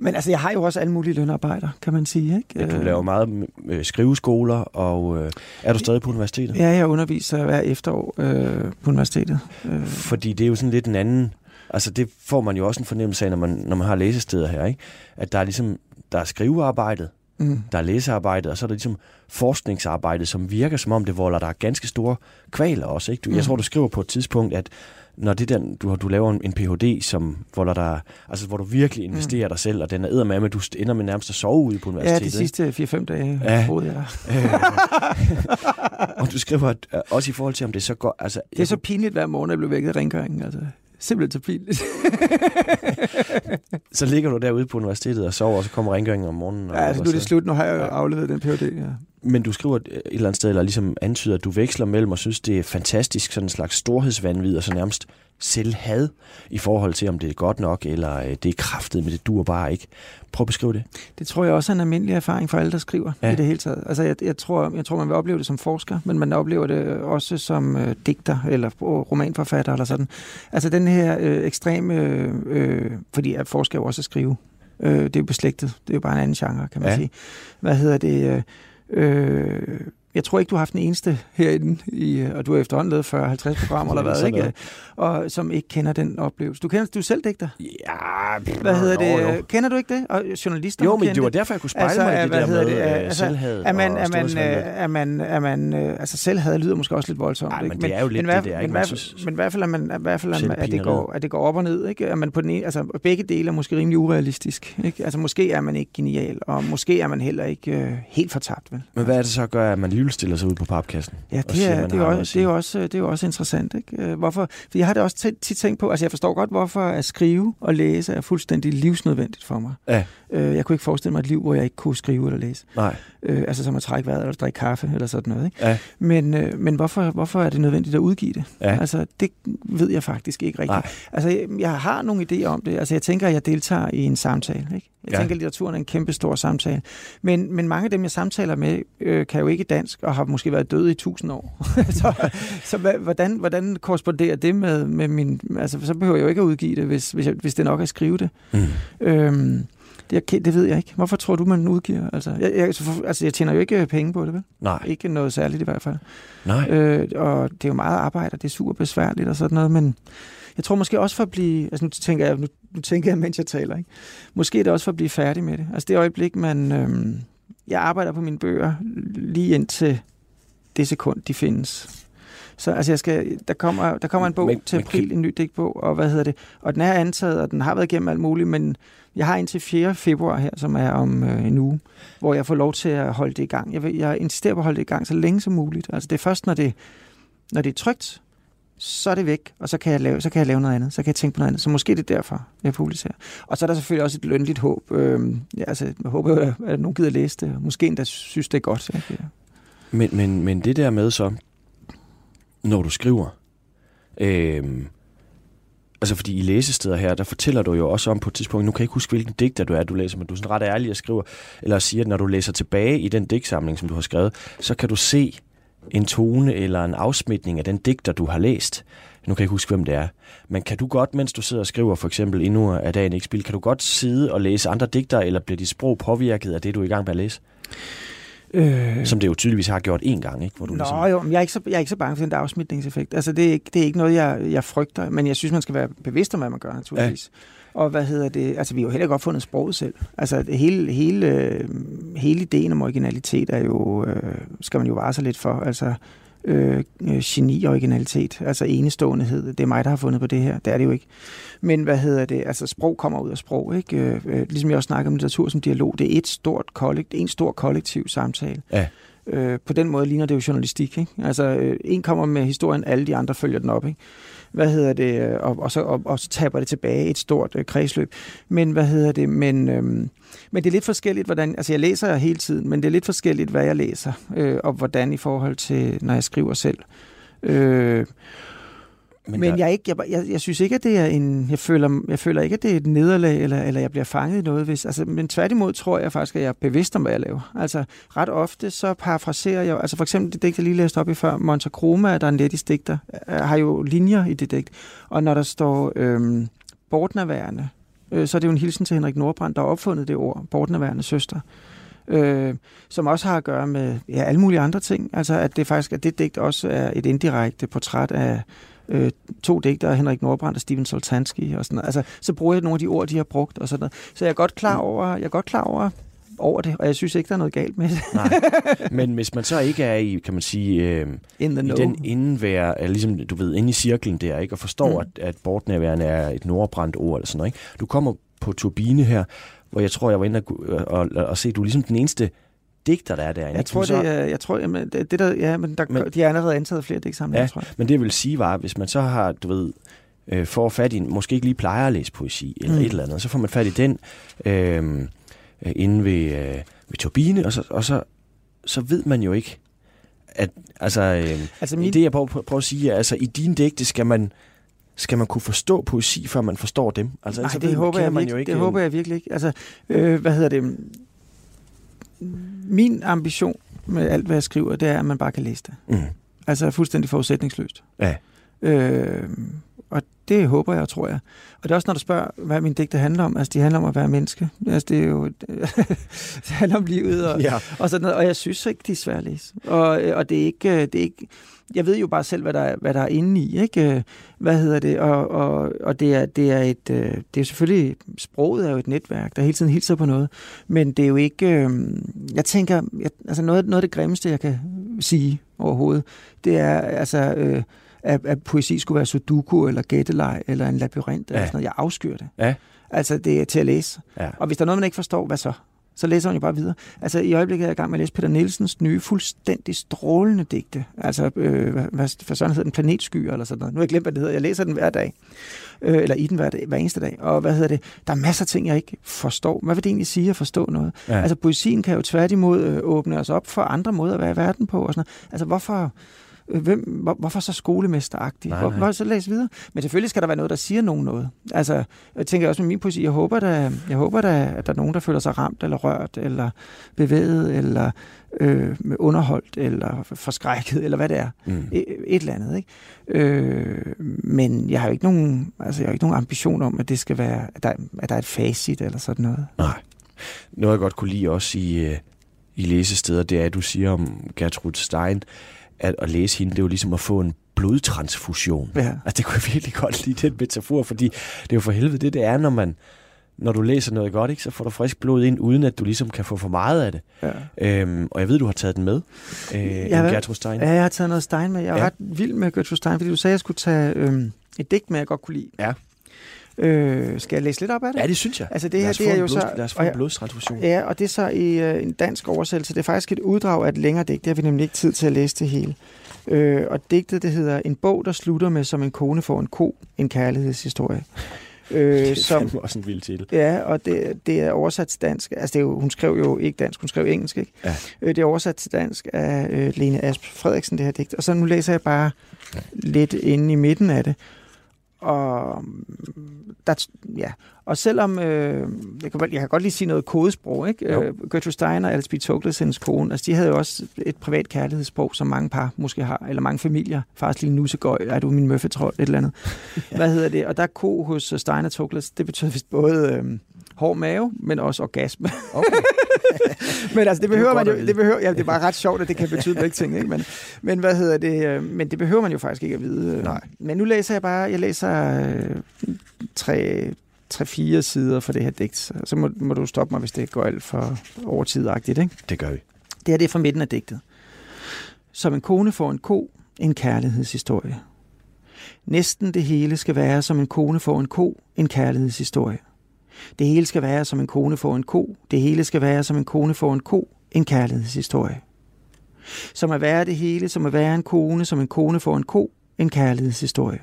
Men altså, jeg har jo også alle mulige lønarbejder, kan man sige, ikke? Ja, du laver meget øh, skriveskoler, og øh, er du stadig på universitetet? Ja, jeg underviser hver efterår øh, på universitetet. Øh. Fordi det er jo sådan lidt en anden... Altså, det får man jo også en fornemmelse af, når man, når man har læsesteder her, ikke? At der er ligesom... Der er skrivearbejdet. Mm. Der er læsearbejdet, og så er der ligesom forskningsarbejdet, som virker som om det volder dig ganske store kvaler også, ikke? Du, mm. Jeg tror, du skriver på et tidspunkt, at når det der, du, du laver en P H D, som volder dig, altså hvor du virkelig investerer mm. dig selv, og den er eddermame, at du ender med nærmest at sove ude på universitetet. Ja, de sidste fire fem dage ja. boede jeg. Og du skriver at, også i forhold til, om det så går... Altså, det er jeg, så pinligt hver morgen, jeg blev vækket af rengøringen, altså... Simpelthen så pinligt. Så ligger du derude på universitetet og sover, og så kommer rengøringen om morgenen. Og ja, altså, nu er det slut. Nu har jeg afleveret den P H D. Ja. Men du skriver et eller andet sted, eller ligesom antyder, at du veksler mellem og synes, det er fantastisk, sådan en slags storhedsvanvid, og så nærmest selvhad i forhold til, om det er godt nok, eller det er kraftet, men det dur bare ikke. Prøv at beskrive det. Det tror jeg også er en almindelig erfaring for alle, der skriver ja. i det hele taget. Altså, jeg, jeg, tror, jeg tror, man vil opleve det som forsker, men man oplever det også som øh, digter, eller romanforfatter, eller sådan. Altså, den her øh, ekstreme, øh, fordi at forsker jo også at skrive, øh, det er jo beslægtet, det er jo bare en anden genre, kan man ja. sige. Hvad hedder det... Øh, Øh, jeg tror ikke, du har haft den eneste herinde, i, og du har efterhånden lavet fyrre halvtreds programmer, eller hvad, ikke? Og som ikke kender den oplevelse. Du kender du er selv digter? Ja, pff, hvad hedder det? Jo, jo. Kender du ikke det? Og journalister jo, men det var derfor, jeg kunne spejle altså, mig i det der med det? Altså, selvhad er man, og er man, er man, er man, altså selvhad lyder måske også lidt voldsomt. Nej, men det er jo lidt men, det, der, ikke? Men, men, men i hvert fald, at, man, i hvert fald at, man, at, det går, at det går op og ned, ikke? At man på den ene, altså, begge dele er måske rimelig urealistisk, ikke? Altså, måske er man ikke genial, og måske er man heller ikke øh, helt fortabt, vel? Men hvad er det så gør, at man lige stiller sig ud på papkassen? Ja, det, og siger, er, det, er, også, det, er, også, det er jo også interessant, ikke? Hvorfor? For jeg har det også tit, tit tænkt på, altså jeg forstår godt, hvorfor at skrive og læse er fuldstændig livsnødvendigt for mig. Ja. Jeg kunne ikke forestille mig et liv, hvor jeg ikke kunne skrive eller læse. Nej. Øh, altså som at trække vejret eller drikke kaffe eller sådan noget, ikke? Ja. Men, øh, men hvorfor, hvorfor er det nødvendigt at udgive det? Ja. Altså det ved jeg faktisk ikke rigtigt. Nej. Altså jeg, jeg har nogle idéer om det. Altså jeg tænker, at jeg deltager i en samtale, ikke? Jeg ja. tænker, at litteraturen er en kæmpe stor samtale. Men, men mange af dem, jeg samtaler med, øh, kan jo ikke dansk, og har måske været døde i tusind år. så så hvordan, hvordan korresponderer det med, med min... Altså, så behøver jeg jo ikke at udgive det, hvis, hvis, jeg, hvis det nok er at skrive det. Mm. Øhm, det, jeg, det ved jeg ikke. Hvorfor tror du, man udgiver? Altså jeg, jeg, altså, jeg tjener jo ikke penge på det, vel? Nej. Ikke noget særligt i hvert fald. Nej. Øh, og det er jo meget arbejde, og det er super besværligt og sådan noget, men... Jeg tror måske også for at blive... Altså nu tænker jeg, nu, nu tænker jeg mens jeg taler, ikke? Måske er det også for at blive færdig med det. Altså det øjeblik, man... Øhm, jeg arbejder på mine bøger lige indtil det sekund, de findes. Så altså jeg skal... Der kommer, der kommer en bog men, til april, men... en ny digtbog, og hvad hedder det? Og den er antaget, og den har været igennem alt muligt, men jeg har indtil fjerde februar her, som er om øh, en uge, hvor jeg får lov til at holde det i gang. Jeg, vil, jeg insisterer på at holde det i gang så længe som muligt. Altså det er først, når det, når det er trygt, så er det væk, og så kan jeg lave, så kan jeg lave noget andet, så kan jeg tænke på noget andet. Så måske er det derfor, jeg publicerer. Og så er der selvfølgelig også et lønligt håb. Øhm, ja, altså, jeg håber jo, at nogen gider læse det. Måske en, der synes, det er godt. Ja. Men, men, men det der med så, når du skriver... Øhm, altså, fordi i læsesteder her, der fortæller du jo også om på et tidspunkt, nu kan jeg ikke huske, hvilken digter du er, du læser, men du er sådan ret ærlig at skrive, eller siger, at når du læser tilbage i den digtsamling, som du har skrevet, så kan du se... en tone eller en afsmitning af den digter, du har læst. Nu kan jeg ikke huske, hvem det er. Men kan du godt, mens du sidder og skriver, for eksempel endnu er dagen ikke spildt, kan du godt sidde og læse andre digter, eller bliver dit sprog påvirket af det, du er i gang med at læse? Øh... Som det jo tydeligvis har gjort én gang, ikke? Hvor du Nå, ligesom... jo, men jeg er, ikke så, jeg er ikke så bange for den der afsmitningseffekt. Altså, det er ikke, det er ikke noget, jeg, jeg frygter, men jeg synes, man skal være bevidst om, hvad man gør, naturligvis. Ja. Og hvad hedder det? Altså, vi har jo heller ikke opfundet sproget selv. Altså, hele, hele, hele ideen om originalitet er jo, øh, skal man jo vare sig lidt for. Altså, øh, geni og originalitet, altså eneståendehed. Det er mig, der har fundet på det her. Det er det jo ikke. Men hvad hedder det? Altså, sprog kommer ud af sprog, ikke? Øh, ligesom jeg også snakker om litteratur som dialog. Det er et stort kollektiv, en stor kollektiv samtale. Ja. Øh, på den måde ligner det jo journalistik, ikke? Altså, øh, en kommer med historien, alle de andre følger den op, ikke? Hvad hedder det, og, og, så, og, og så taber det tilbage et stort øh, kredsløb. Men hvad hedder det, men, øhm, men det er lidt forskelligt, hvordan, altså jeg læser hele tiden, men det er lidt forskelligt, hvad jeg læser, øh, og hvordan i forhold til, når jeg skriver selv. Øh, men men der... jeg, ikke, jeg, jeg, jeg synes ikke, at det er en, jeg føler, jeg føler ikke, at det er et nederlag, eller, eller jeg bliver fanget i noget, hvis, altså, men tværtimod tror jeg faktisk, at jeg er bevidst om, hvad jeg laver. Altså ret ofte, så parafraserer jeg, altså for eksempel det digt, jeg lige læste op i før, Monta Kroma, der er en lettisk digter, har jo linjer i det digt, og når der står øhm, bortnærværende, øh, så er det jo en hilsen til Henrik Nordbrandt, der har opfundet det ord, bortnærværende søster. Øh, som også har at gøre med ja, alle mulige andre ting, altså at det faktisk, at det digt også er et indirekte portræt af øh, to digtere, Henrik Nordbrandt og Steven Soltansky og sådan noget. Altså, så bruger jeg nogle af de ord, de har brugt og sådan noget. Så jeg er godt klar over, jeg er godt klar over over det, og jeg synes ikke, der er noget galt med det. Nej, men hvis man så ikke er i, kan man sige, øh, i den indenvær, ligesom du ved, inde i cirklen der, ikke, og forstår, mm. at, at bortnærværende er et nordbrændt ord eller sådan noget, ikke? Du kommer på turbine her, hvor jeg tror, jeg var inde og, og, og, og se, du er ligesom den eneste digter, der er derinde. Jeg tror, så... det, jeg, jeg tror jamen, det der, ja, men der, men, de har allerede antaget flere digtsamlinger, ja, tror jeg. Men det, jeg vil sige, var, hvis man så har, du ved, øh, får fat i, måske ikke lige plejer at læse poesi, eller mm. et eller andet, så får man fat i den, øh, inde ved, øh, ved turbine, og så, og så så ved man jo ikke, at altså, øh, altså min... det jeg prøver, prøver at sige, er, altså i dine digte skal man skal man kunne forstå poesi, før man forstår dem. Altså, nej, altså, det, det håber jeg man jo ikke. Det håber jeg virkelig ikke. Altså, øh, hvad hedder det? Min ambition med alt hvad jeg skriver, det er, at man bare kan læse det. Mm. Altså fuldstændig forudsætningsløst. Ja. Øh, og det håber jeg og tror jeg. Og det er også, når du spørger, hvad mine digte handler om. Altså, de handler om at være menneske. Altså, det er jo... det handler om livet og, ja. og sådan noget. Og jeg synes ikke, de er svære at læse. Og, og det, er ikke, det er ikke... Jeg ved jo bare selv, hvad der er, hvad der er inde i, ikke? Hvad hedder det? Og, og, og det, er, det er et... Det er selvfølgelig... Sproget er jo et netværk, der hele tiden hilser på noget. Men det er jo ikke... Jeg tænker... Jeg, altså, noget, noget af det grimmeste, jeg kan sige overhovedet, det er altså... Øh, At, at poesi skulle være sudoku, eller gætteleg, eller en labyrint, ja. Eller sådan noget. Jeg afskyr det. Ja. Altså, det er til at læse. Ja. Og hvis der er noget, man ikke forstår, hvad så? Så læser man jo bare videre. Altså, i øjeblikket er jeg i gang med at læse Peter Nielsens nye, fuldstændig strålende digte. Altså, øh, hvad, hvad sådan hedder den? Planetsky, eller sådan noget. Nu har jeg glemt, hvad det hedder. Jeg læser den hver dag. Øh, eller i den hver, dag, hver eneste dag. Og hvad hedder det? Der er masser af ting, jeg ikke forstår. Hvad vil det egentlig sige at forstå noget? Ja. Altså, poesien kan jo tværtimod åbne os op for andre måder at være i verden på, og sådan noget. Altså, hvorfor... Hvem, hvor, hvorfor så skolemesteragtig? Nej, nej. Hvor, hvor så læse videre? Men selvfølgelig skal der være noget, der siger nogen noget. Altså, jeg tænker også med min poesi, jeg håber, der, jeg håber der, at der er nogen, der føler sig ramt, eller rørt, eller bevæget, eller øh, underholdt, eller forskrækket, eller hvad det er. Mm. Et, et eller andet, ikke? Øh, men jeg har jo ikke nogen, altså, jeg har ikke nogen ambition om, at det skal være, at der, at der er et facit, eller sådan noget. Nej. Noget, jeg godt kunne lide også i, i læsesteder, det er, at du siger om Gertrude Stein, at, at læse hende, det er jo ligesom at få en blodtransfusion. Ja. Altså, det kunne jeg virkelig godt lide, den metafor, fordi det er jo for helvede det, det er, når man når du læser noget godt, ikke, så får du frisk blod ind, uden at du ligesom kan få for meget af det. Ja. Øhm, og jeg ved, du har taget den med, øh, ja, Gertrude Stein. Ja, jeg har taget noget Stein med. Jeg er ja. ret vild med Gertrude Stein, fordi du sagde, at jeg skulle tage øh, et digt med, jeg godt kunne lide. Ja. Øh, skal jeg læse lidt op af det? Ja, det synes jeg. Altså, det her, det er jo blod, så... Lad os få en blodtransfusion. Ja, og det er så i øh, en dansk oversættelse. Det er faktisk et uddrag af et længere digt. Det har vi nemlig ikke tid til at læse det hele. Øh, og digtet, det hedder En bog, der slutter med Som en kone får en ko. En kærlighedshistorie. Øh, det er som, også en vild titel. Ja, og det, det er oversat til dansk. Altså, det er jo, hun skrev jo ikke dansk, hun skrev engelsk, ikke? Ja. Øh, det er oversat til dansk af øh, Lene Asp Frederiksen, det her digt. Og så nu læser jeg bare ja. lidt inde i midten af det. Og, der, ja. og selvom, øh, jeg, kan, jeg kan godt lige sige noget kodesprog, ikke? Øh, Gertrude Stein og Alice B. Toklas, hendes kone, altså de havde jo også et privat kærlighedssprog, som mange par måske har, eller mange familier, faktisk lige nussegøj, er du min møffetrold, et eller andet. Ja. Hvad hedder det? Og der er ko hos Stein og Toklas, det betyder vist både øh, hård mave, men også orgasme. Okay. Men altså, det behøver det man jo, det behøver, ja, det er bare ret sjovt, at det kan betyde begge ting, ikke? Men, men hvad hedder det, men det behøver man jo faktisk ikke at vide. Nej. Men nu læser jeg bare, jeg læser øh, tre-fire sider for det her digt, så må, må du stoppe mig, hvis det går alt for overtidagtigt, ikke? Det gør vi. Det her, det er fra midten af digtet. Som en kone får en ko, en kærlighedshistorie. Næsten det hele skal være som en kone får en ko, en kærlighedshistorie. Det hele skal være som en kone får en ko. Det hele skal være som en kone får en ko. En kærlighedshistorie. Som at være det hele, som at være en kone, som en kone får en ko. En kærlighedshistorie.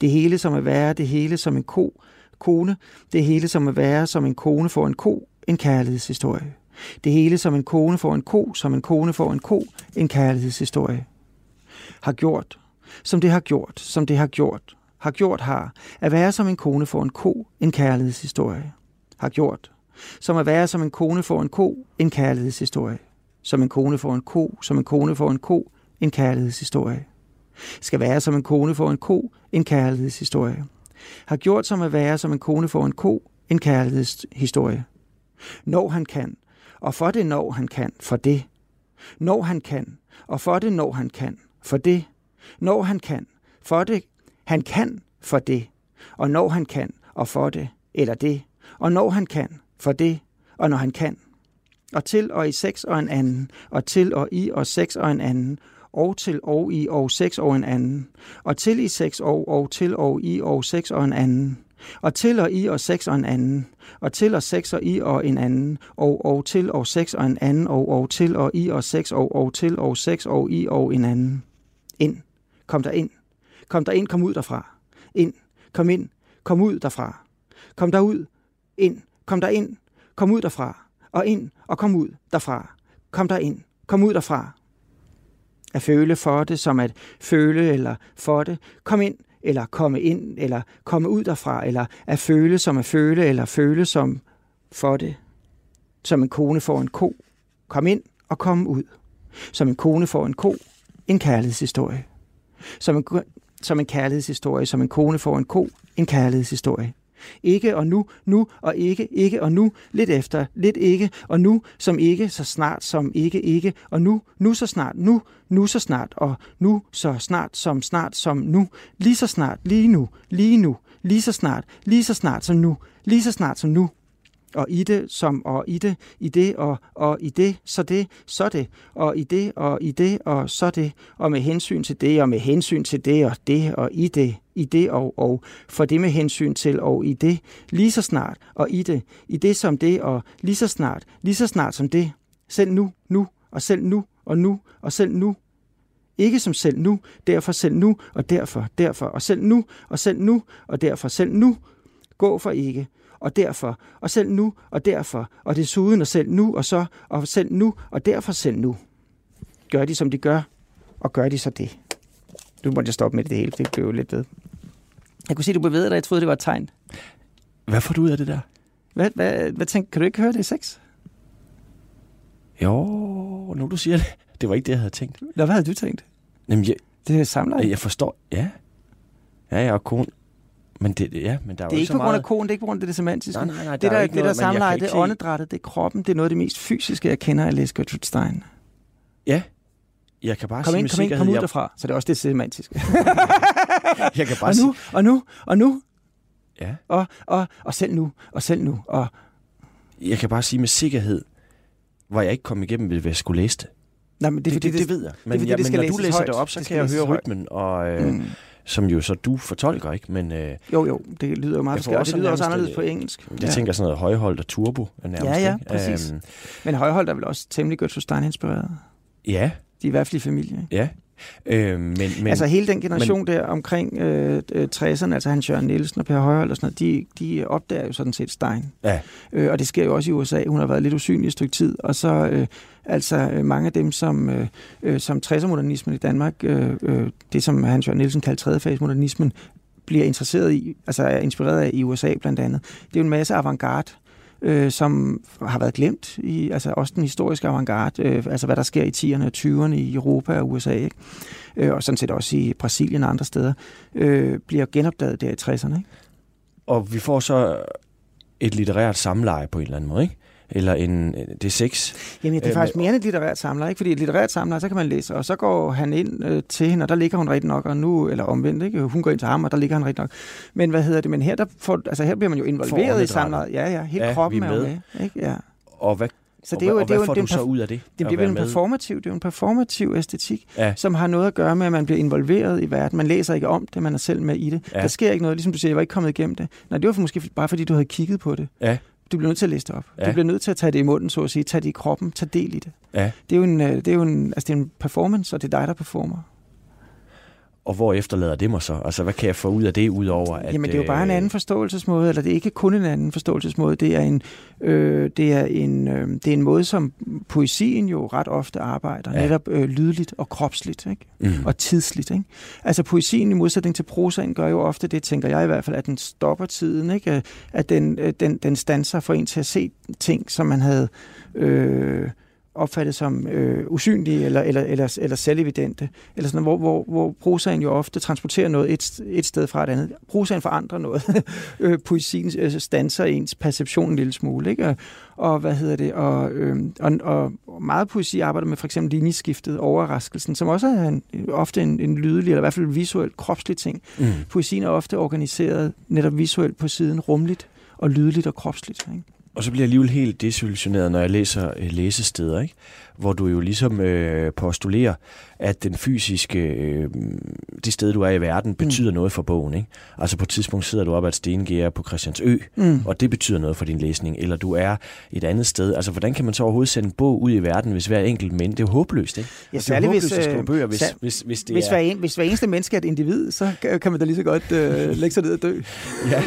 Det hele som at være det hele som en ko. Kone. Det hele som at være som en kone får en ko. En kærlighedshistorie. Det hele som en kone får en ko, som en kone får en ko. En kærlighedshistorie. Har gjort. Som det har gjort. Som det har gjort. Har gjort har, at være som en kone for en ko, en kærlighedshistorie. Har gjort, som at være som en kone for en ko, en kærlighedshistorie. Som en kone for en ko, som en kone for en ko, en kærlighedshistorie. Skal være som en kone for en ko, en kærlighedshistorie. Har gjort som at være som en kone for en ko, en kærlighedshistorie. Når han kan, og for det når han kan, for det. Når han kan, og for det når han kan, for det. Når han kan, for det. Han kan for det, og når han kan, og for det, eller det, og når han kan, for det, og når han kan. Og til og i seks og en anden, og til og i og seks og en anden, og til og i og seks og en anden, og til i seks og, og til og i og seks og en anden, og til og i og seks og en anden, og til og seks og i og en anden, og og til og seks og en anden, og og til og i og seks og, og til og seks og i og en anden. Ind. Kom der ind. Kom der ind, kom ud derfra. Ind, kom ind, kom ud derfra. Kom der ud, ind, kom der ind, kom ud derfra. Og ind og kom ud derfra. Kom der ind, Kom ud derfra. At føle for det, som at føle eller for det. Kom ind, eller komme ind, eller komme ud derfra, eller at føle som at føle, eller føle som for det. Som en kone får en ko. Kom ind og kom ud. Som en kone får en ko. En kærlighedshistorie. Som en, som en kærlighedshistorie. Som en kone får en ko. En kærlighedshistorie. Ikke og nu, nu og ikke, ikke og nu, lidt efter, lidt ikke, og nu som ikke, så snart som ikke, ikke, og nu, nu så snart, nu, nu så snart, og nu så snart som snart som nu, lige så snart, lige nu, lige nu, lige så snart, lige så snart som nu, lige så snart som nu, og i det som og i det, i det og, og i det, så det, så det, og i det og i det og så det, og med hensyn til det og med hensyn til det og det og i det, i det og og, for det med hensyn til og i det, lige så snart og i det, i det som det og lige så snart, lige så snart som det, selv nu, nu og selv nu og nu og selv nu, ikke som selv nu, derfor selv nu og derfor, derfor og selv nu og selv nu og derfor selv nu, gå for ikke. Og derfor, og selv nu, og derfor, og desuden, og selv nu, og så, og selv nu, og derfor selv nu. Gør de, som de gør, og gør de så det. Du måtte jeg stoppe med det hele, det blev jo lidt ved. Jeg kunne se, du bevægede dig, jeg troede, det var et tegn. Hvad får du ud af det der? Hvad, hvad, hvad tænker, kan du ikke høre det i sex? Jo, nu du siger det. Det var ikke det, jeg havde tænkt. Nå, hvad havde du tænkt? Jamen, jeg, det samler. Jeg forstår, ja. Ja, jeg er kone. Men det, ja, men der er det er jo ikke på grund af koen, det er ikke på grund af det, det semantiske. Nej, nej, nej, det, der, der er det, noget, der samlejer, det er åndedrættet, det er kroppen, det er noget af det mest fysiske, jeg kender af læse Gertrude Stein. Ja, jeg kan bare kom sige ind, med sikkerhed. Kom ind, kom ud jeg... derfra, så det er også det semantiske. Jeg kan bare og nu, og nu, og nu. Ja. Og, og, og selv nu, og selv nu. Og... Jeg kan bare sige med sikkerhed, hvor jeg ikke kom igennem, hvis jeg skulle læse det. Nej, men det, det, fordi, det, det, det ved jeg. Men, det, ja, det men når du læser højt, det op, så det kan jeg høre rytmen, og, øh, mm. som jo så du fortolker, ikke? Men, øh, jo, jo, det lyder jo meget forskelligt, og det lyder også anderledes på engelsk. Det ja. Tænker sådan noget Højholt og Turbo nærmest. Ja, ja, præcis. Æm, men Højholt er vel også temmelig Gertrude Stein-inspireret? Ja. De er i hvert fald i familie. Ja. Øh, men, men, altså hele den generation men, der omkring øh, tresserne, altså Hans Jørgen Nielsen og Per Højholt og sådan noget, de, de opdager jo sådan set Stein. Ja. Øh, og det sker jo også i U S A. Hun har været lidt usynlig et stykke tid. Og så øh, altså mange af dem, som, øh, som tressermodernismen i Danmark, øh, øh, det som Hans Jørgen Nielsen kaldte tredjefasemodernismen, bliver interesseret i, altså er inspireret af i U S A blandt andet. Det er jo en masse avantgarde, Øh, som har været glemt, i, altså også den historiske avantgarde, øh, altså hvad der sker i tierne og tyverne i Europa og U S A, ikke? Øh, og sådan set også i Brasilien og andre steder, øh, bliver genopdaget der i tresserne. Ikke? Og vi får så et litterært samleje på en eller anden måde, ikke? Eller en, det er sex. Jamen ja, det er faktisk mere end et litterært samler, ikke? Fordi et litterært samler, så kan man læse, og så går han ind øh, til hende, og der ligger hun rigtig nok, og nu, eller omvendt, ikke? Hun går ind til ham, og der ligger han rigtig nok. Men hvad hedder det? Men her, der får, altså, her bliver man jo involveret i samleret. Ja, ja, hele ja, kroppen er med. med ikke? Ja. Og hvad, så det er jo, og hvad det er jo, får det er du så ud af det? Det bliver en performativ, det er jo en performativ æstetik, ja. Som har noget at gøre med, at man bliver involveret i verden. Man læser ikke om det, man er selv med i det. Ja. Der sker ikke noget, ligesom du siger, jeg var ikke kommet igennem det. Nej, det var for, måske bare fordi, du havde kigget på det. Ja. Du bliver nødt til at læse det op. Ja. Du bliver nødt til at tage det i munden, så at sige. Tage det i kroppen. Tage del i det. Ja. Det er jo en, det er jo en, altså det er en performance, og det er dig, der performer. Og hvor efterlader det mig så? Altså, hvad kan jeg få ud af det, udover at... Jamen, det er jo bare en anden forståelsesmåde, eller det er ikke kun en anden forståelsesmåde. Det er en, øh, det er en, øh, det er en måde, som poesien jo ret ofte arbejder. Ja. Netop øh, lydligt og kropsligt, ikke? Mm. Og tidsligt, ikke? Altså, poesien i modsætning til prosaen gør jo ofte det, tænker jeg i hvert fald, at den stopper tiden, ikke? At den, øh, den, den standser for en til at se ting, som man havde... Øh, opfattet som øh, usynlige eller, eller, eller, eller selvevidente, eller sådan, hvor, hvor, hvor prosaen jo ofte transporterer noget et, et sted fra et andet. Prosaen forandrer noget. Poesien øh, standser ens perception en lille smule, ikke? Og, og hvad hedder det? Og, øh, og, og meget poesi arbejder med for eksempel linjeskiftet, overraskelsen, som også er en, ofte en, en lydelig, eller i hvert fald visuelt, kropslig ting. Mm. Poesien er ofte organiseret netop visuelt på siden, rumligt og lydligt og kropsligt, ikke? Og så bliver jeg alligevel helt desillusioneret, når jeg læser læsesteder, ikke? Hvor du jo ligesom øh, postulerer, at den fysiske, øh, det sted, du er i verden, betyder mm. noget for bogen, ikke? Altså på et tidspunkt sidder du op ad et stengærde på Christiansø, mm. og det betyder noget for din læsning, eller du er et andet sted. Altså hvordan kan man så overhovedet sende en bog ud i verden, hvis hver enkelt mænd, det er jo håbløst, ikke? Ja, altså, det er håbløst hvis, at skrive bøger, hvis, sal- hvis, hvis det hvis er... Hver en, hvis hver eneste menneske er et individ, så kan man da lige så godt øh, lægge sig ned og dø. Ja.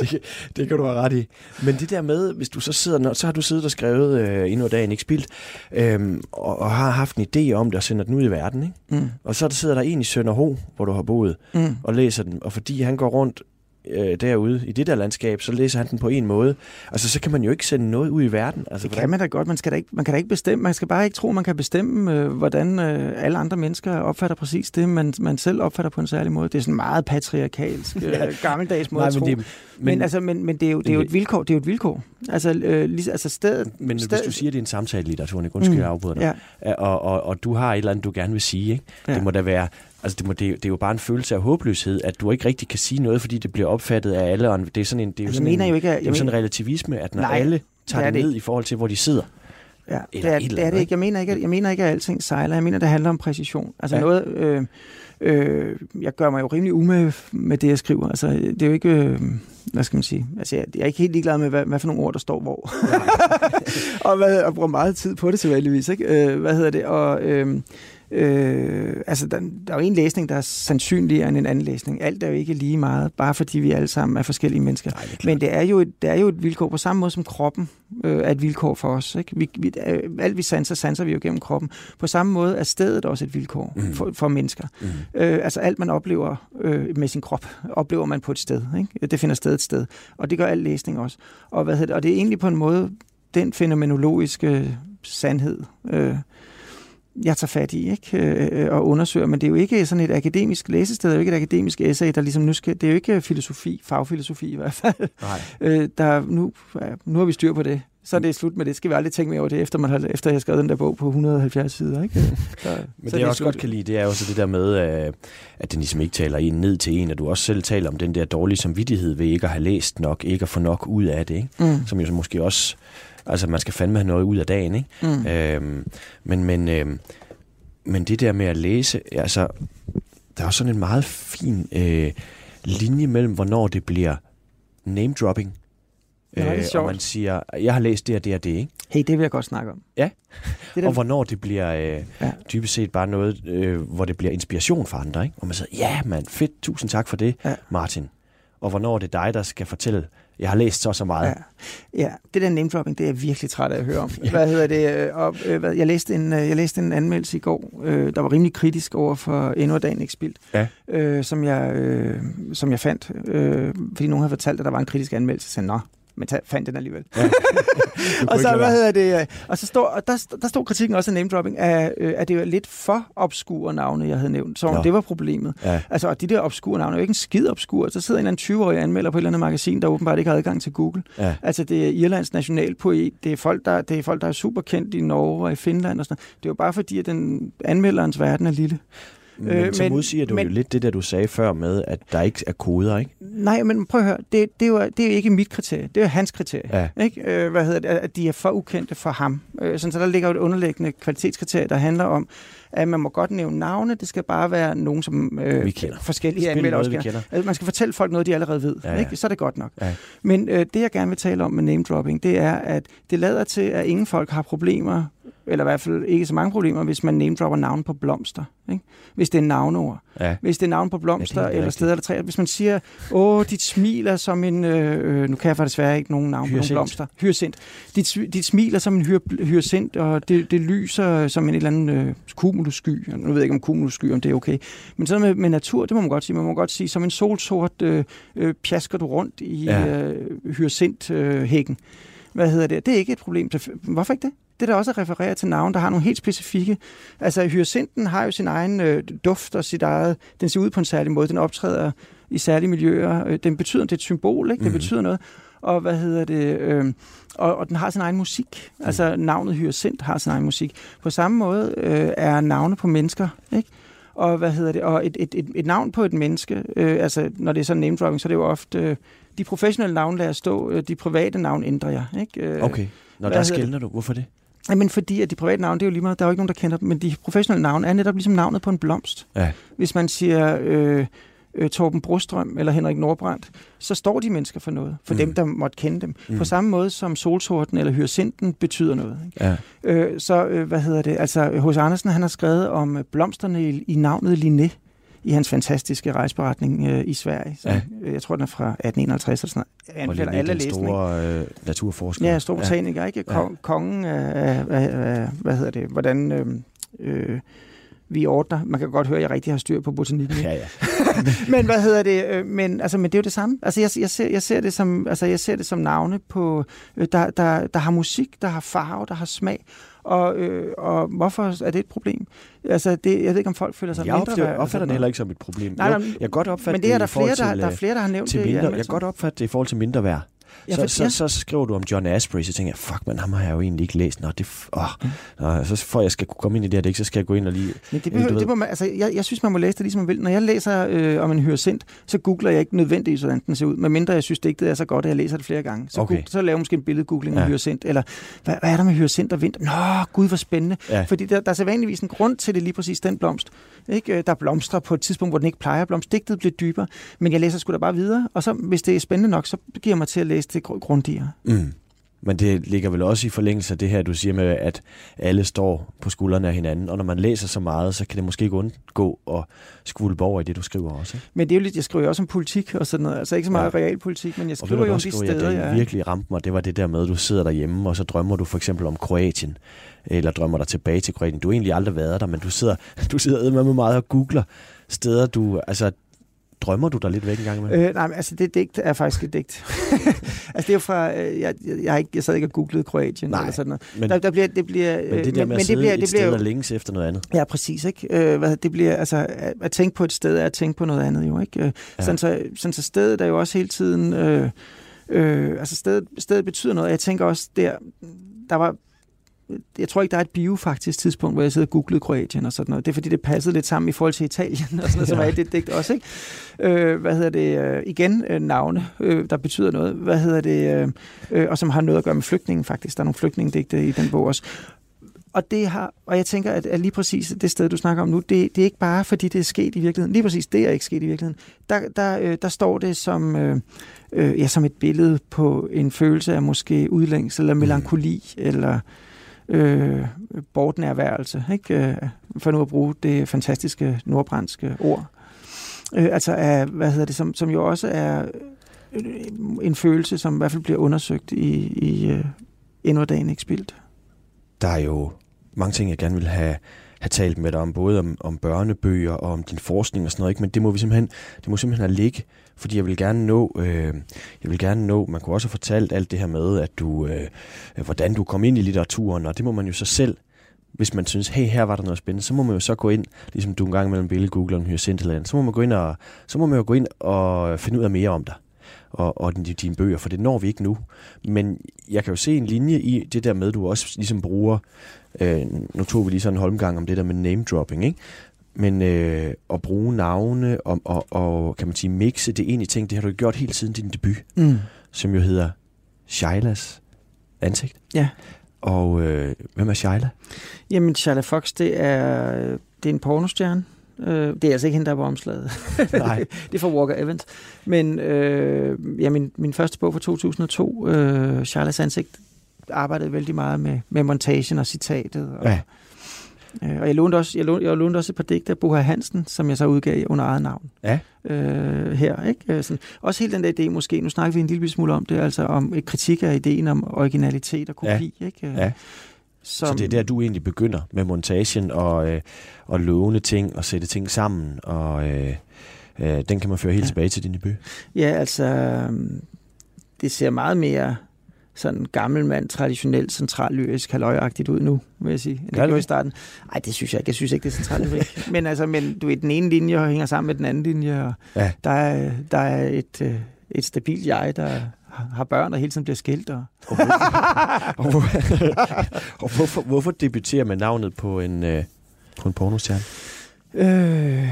det, det kan du have ret i. Men det der med, hvis du så sidder, så har du siddet og skrevet øh, endnu af dagen, ikke spildt, øh, og, og har haft en idé om det og sender den ud i verden, ikke? Mm. Og så sidder der en i Sønderho, hvor du har boet, mm. og læser den. Og fordi han går rundt øh, derude i det der landskab, så læser han den på en måde. Altså, så kan man jo ikke sende noget ud i verden. Altså, det kan hvordan? man da godt. Man, skal da ikke, man kan da ikke bestemme. Man skal bare ikke tro, man kan bestemme, øh, hvordan øh, alle andre mennesker opfatter præcis det, man, man selv opfatter på en særlig måde. Det er sådan meget patriarkalsk, øh, gammeldags måde. Nej, men, det, men, men, altså, men, men det er jo, det er jo et vilkår. Det er jo et vilkår. Altså, øh, lige, altså stedet... Men stedet, hvis du siger, det er en samtale-litteratur, jeg grundskyld, jeg afbryder dig, ja. og, og, og du har et eller andet, du gerne vil sige, ikke? Ja. Det må da være... Altså det, må, det, det er jo bare en følelse af håbløshed, at du ikke rigtig kan sige noget, fordi det bliver opfattet af alle. Og det er sådan en, det er jo sådan en, jo ikke, det er sådan en relativisme, at når nej, alle tager det, det ned i forhold til, hvor de sidder. Ja, det er, det er det ikke. Jeg mener ikke, at, jeg mener ikke, at alting sejler. Jeg mener, at det handler om præcision. Altså ja. noget... Øh, øh, jeg gør mig jo rimelig umage med det, jeg skriver. Altså det er jo ikke... Øh, hvad skal man sige? Altså, jeg, jeg er ikke helt ligeglad med, hvad, hvad for nogle ord, der står hvor. og, hvad, og bruger meget tid på det, tilfældigvis, ikke? Øh, hvad hedder det? Og... Øh, Øh, altså der, der er jo en læsning, der er sandsynligere end en anden læsning. Alt er jo ikke lige meget, bare fordi vi alle sammen er forskellige mennesker. Nej, det er Men det er, jo et, det er jo et vilkår, på samme måde som kroppen øh, er et vilkår for os, ikke? Vi, vi, alt vi sanser, sanser vi jo gennem kroppen. På samme måde er stedet også et vilkår mm. for, for mennesker. Mm. Øh, altså alt man oplever øh, med sin krop, oplever man på et sted, ikke? Det finder sted et sted. Og det gør al læsning også. Og, hvad hedder det? Og det er egentlig på en måde den fænomenologiske sandhed, øh, jeg tager fat i, ikke? Øh, og undersøger, men det er jo ikke sådan et akademisk læsested, det er jo ikke et akademisk essay, der ligesom nu skal, det er jo ikke filosofi, fagfilosofi i hvert fald. Nej. Øh, der, nu, ja, nu har vi styr på det. Så er det slut med det. Skal vi aldrig tænke mere over det, efter man har, efter jeg har skrevet den der bog på hundrede og halvfjerds sider, ikke? Så, men så det jeg også slut. godt kan lide, det er jo så det der med, at den ligesom ikke taler en ned til en, og du også selv taler om den der dårlige samvittighed ved ikke at have læst nok, ikke at få nok ud af det, ikke? Mm. Som jo så måske også... Altså, man skal fandme have noget ud af dagen, ikke? Mm. Øhm, men, men, øhm, men det der med at læse, altså, der er jo sådan en meget fin øh, linje mellem, hvornår det bliver name-dropping. Ja, øh, og man siger, jeg har læst det og det og det, ikke? Hey, det vil jeg godt snakke om. Ja, det og hvornår det bliver øh, ja. dybest set bare noget, øh, hvor det bliver inspiration for andre, ikke? Og man siger, ja mand, fedt, tusind tak for det, ja. Martin. Og hvornår det er dig, der skal fortælle, jeg har læst så så meget. Ja, ja. Det der name-dropping, det er jeg virkelig træt af at høre om. Hvad hedder det? Og, øh, hvad? Jeg, læste en, jeg læste en anmeldelse i går, øh, der var rimelig kritisk over for endnu dagen ikke spildt, ja. øh, som, jeg, øh, som jeg fandt. Øh, fordi nogen havde fortalt, at der var en kritisk anmeldelse. Så sagde, nå, men t- fandt den alligevel. Ja. og så, hvad hedder det? Og så stod, og der, der stod kritikken også af name-dropping, af, øh, at det var lidt for obskure navne, jeg havde nævnt. Så om det var problemet. Ja. Altså, og de der obskure navne er jo ikke en skid obskure. Så sidder en eller anden tyve-årig anmelder på et eller andet magasin, der åbenbart ikke har adgang til Google. Ja. Altså, det er Irlands nationalpoet. Det er folk, der, det er folk, der er superkendt i Norge og i Finland og sådan noget. Det er jo bare fordi, at den anmelderens verden er lille. Men øh, så modsiger du men, jo lidt det der, du sagde før med, at der ikke er koder, ikke? Nej, men prøv at høre, det, det, er, jo, det er jo ikke mit kriterie, det er jo hans kriterie, ja. Ikke? Øh, hvad hedder det? At de er for ukendte for ham. Øh, sådan, så der ligger jo et underliggende kvalitetskriterie, der handler om, at man må godt nævne navne, det skal bare være nogen, som øh, forskellige anmelder også kender. Altså, man skal fortælle folk noget, de allerede ved, ja, ja. Ikke? Så er det godt nok. Ja. Men øh, det, jeg gerne vil tale om med name-dropping, det er, at det lader til, at ingen folk har problemer, eller i hvert fald ikke så mange problemer, hvis man name-dropper navn på blomster, ikke? Hvis det er navneord. Ja. Hvis det er navn på blomster, ja, eller steder, eller træer. Hvis man siger, åh, dit smil er som en... Øh, nu kan jeg for desværre ikke nogen navn på nogle blomster. Hyacint. Dit, dit smil er som en hyr, hyacint, og det, det lyser som en eller anden øh, cumulussky. Nu ved jeg ikke, om cumulussky, om det er okay. Men sådan med, med natur, det må man godt sige. Man må godt sige, som en solsort øh, øh, pjasker du rundt i ja. øh, hyacinthækken. Øh, Hvad hedder det? Det er ikke et problem. Hvorfor ikke det? Det der også er refereret til navn, der har nogle helt specifikke... Altså, hyacinten har jo sin egen øh, duft og sit eget... Den ser ud på en særlig måde. Den optræder i særlige miljøer. Den betyder, det er et symbol, ikke? Det mm-hmm. betyder noget. Og hvad hedder det... Øh, og, og den har sin egen musik. Altså, mm. navnet hyacint har sin egen musik. På samme måde øh, er navne på mennesker, ikke? Og hvad hedder det... Og et, et, et, et navn på et menneske... Øh, altså, når det er sådan name-dropping, så er det jo ofte... Øh, de professionelle navn lader stå. Øh, de private navn ændrer jeg, ikke? Øh, okay. Når der skelner du. Hvorfor det? Men fordi at de private navne, det er jo lige meget, der er jo ikke nogen, der kender dem, men de professionelle navne er netop ligesom navnet på en blomst. Ja. Hvis man siger øh, øh, Torben Brostrøm eller Henrik Nordbrandt, så står de mennesker for noget, for mm. dem, der måtte kende dem. Mm. På samme måde som solsorten eller hyacinten betyder noget. Ikke? Ja. Øh, så, øh, hvad hedder det, altså H C Andersen, han har skrevet om blomsterne i, i navnet Linné. i hans fantastiske rejseberetning øh, i Sverige. Så, ja. øh, jeg tror, den er fra atten enoghalvtreds eller sådan noget. Anbefaler alle læsning. Den store øh, naturforsker. Ja, stor botaniker, ja. Ikke? Kong, ja. Kongen af, øh, øh, hvad hedder det, hvordan... Øh, øh, vi ordner. Man kan godt høre, at jeg rigtig har styr på botanikken. Ja, ja. men hvad hedder det? Men, altså, men det er jo det samme. Altså, jeg, jeg, ser, jeg, ser, det som, altså, jeg ser det som navne på, der, der, der har musik, der har farve, der har smag. Og, øh, og hvorfor er det et problem? Altså, det, jeg ved ikke, om folk føler sig mindre. Jeg opfatter, jeg opfatter det heller ikke som et problem. Nej, nej, jeg godt opfatter det, det er der, flere, til, der, der er flere, der har nævnt til det. Mindre, jeg kan godt opfatte det i forhold til mindreværd. Ja, så, så, ja. så, så skriver du om John Asprey, så tænker jeg, fuck man, ham har jeg jo egentlig ikke læst. Nå, det, åh, mm. nå, så for jeg skal kunne komme ind i det her, det ikke, så skal jeg gå ind og lige... Men det behøver, det må man, altså, jeg, jeg synes, man må læse det ligesom man vil. Når jeg læser øh, om en hyacint, så googler jeg ikke nødvendigvis, hvordan den ser ud, medmindre jeg synes, det ikke det er så godt, at jeg læser det flere gange. Så, okay. Google, så laver jeg måske en billedgoogling ja. Om hyacint, eller hvad, hvad er der med hyacint og vinter? Nå, gud, hvor spændende. Ja. Fordi der, der er sædvanligvis en grund til det lige præcis den blomst. Ikke? Der blomstrer på et tidspunkt, hvor den ikke plejer at blomstre. Digtet bliver dybere, men jeg læser sgu da bare videre, og så, hvis det er spændende nok, så giver jeg mig til at læse det grundigere. Mm. Men det ligger vel også i forlængelse af det her, du siger med, at alle står på skuldrene af hinanden, og når man læser så meget, så kan det måske ikke undgå at skvulpe over i det, du skriver også. Ikke? Men det er jo lidt, jeg skriver jo også om politik og sådan noget, altså ikke så meget ja. Realpolitik, men jeg skriver og jo om de steder, jeg... Det virkelig ramte mig, det var det der med, at du sidder derhjemme, og så drømmer du for eksempel om Kroatien, eller drømmer dig tilbage til Kroatien. Du har egentlig aldrig været der, men du sidder du sidder med meget og googler steder, du... altså drømmer du der lidt væk en gang imellem? Øh, nej, altså det digt er faktisk et digt. altså det er fra, øh, jeg, jeg, har ikke, jeg sad ikke og googlede Kroatien nej, eller sådan noget. Men der, der bliver, det bliver, men det der med men, at sidde bliver, et sted og længes efter noget andet. Ja, præcis. Ikke? Øh, hvad, det bliver, altså, at, at tænke på et sted er at tænke på noget andet jo. Ikke? Øh, ja. sådan, så, sådan så stedet er jo også hele tiden, øh, øh, altså stedet, stedet betyder noget. Jeg tænker også, der, der var... Jeg tror ikke, der er et biofaktisk tidspunkt, hvor jeg sidder og googlede Kroatien og sådan noget. Det er, fordi det passede lidt sammen i forhold til Italien og sådan noget, som er i det digt også, ikke? Øh, hvad hedder det? Øh, igen, øh, navne, øh, der betyder noget. Hvad hedder det? Øh, og som har noget at gøre med flygtningen, faktisk. Der er nogle flygtningedigte i den bog også. Og, det har, og jeg tænker, at lige præcis det sted, du snakker om nu, det, det er ikke bare, fordi det er sket i virkeligheden. Lige præcis det er ikke sket i virkeligheden. Der, der, øh, der står det som, øh, øh, ja, som et billede på en følelse af måske udlængsel eller melankoli eller... Øh, bortnærværelse, ikke? For nu at bruge det fantastiske nordbrandske ord. Øh, altså, af, hvad hedder det, som, som jo også er en følelse, som i hvert fald bliver undersøgt i, i uh, endnu dagen ikke spildt. Der er jo mange ting, jeg gerne vil have, have talt med dig om, både om, om børnebøger og om din forskning og sådan noget, ikke? Men det må vi simpelthen, det må simpelthen ligge, fordi jeg vil gerne nå, øh, jeg vil gerne nå, man kunne også have fortalt alt det her med, at du, øh, hvordan du kom ind i litteraturen, og det må man jo så selv, hvis man synes, hey, her var der noget spændende, så må man jo så gå ind, ligesom du en gang mellem billedgoogler om Hyacintland, så må man gå ind og, så må man jo gå ind og finde ud af mere om dig, og, og dine, dine bøger, for det når vi ikke nu. Men jeg kan jo se en linje i det der med, du også ligesom bruger, øh, nu tog vi lige sådan en holmgang om det der med name-dropping, ikke? Men øh, at bruge navne og, og, og, kan man sige, mixe det ind i ting, det har du gjort helt siden din debut, mm. som jo hedder Shailas ansigt. Ja. Og øh, hvem er Shaila? Jamen, Shaila Fox, det er, det er en pornostjerne. Øh, det er altså ikke hende, der er på omslaget. Nej. Det er fra Walker Evans. Men øh, ja, min, min første bog fra to tusind og to, øh, Shailas ansigt, arbejdede vældig meget med, med montagen og citatet og... Ja. Og jeg lånte også, jeg lånte, jeg lånte også et par digte af Boha Hansen, som jeg så udgav under eget navn. Ja. Øh, her, ikke? Sådan. Også hele den der idé måske, nu snakker vi en lille smule om det, altså om et kritik af ideen om originalitet og kopi, ja. Ikke? Ja. Som... Så det er der, du egentlig begynder med montagen og, øh, og låne ting og sætte ting sammen, og øh, øh, den kan man føre helt ja. Tilbage til din debut. Ja, altså, det ser meget mere... sådan gammel mand, traditionelt, centrallyrisk, halløjagtigt ud nu, vil jeg sige. Det gjorde i starten. Nej, det synes jeg ikke. Jeg synes ikke, det er centrallyrisk. men altså, men du ved, den ene linje hænger sammen med den anden linje, og ja. der er, der er et, et stabilt jeg, der har børn, der hele tiden bliver skilt. Og, og, hvorfor, og hvorfor, hvorfor debuterer man navnet på en, øh, på en pornostjerne? Øh...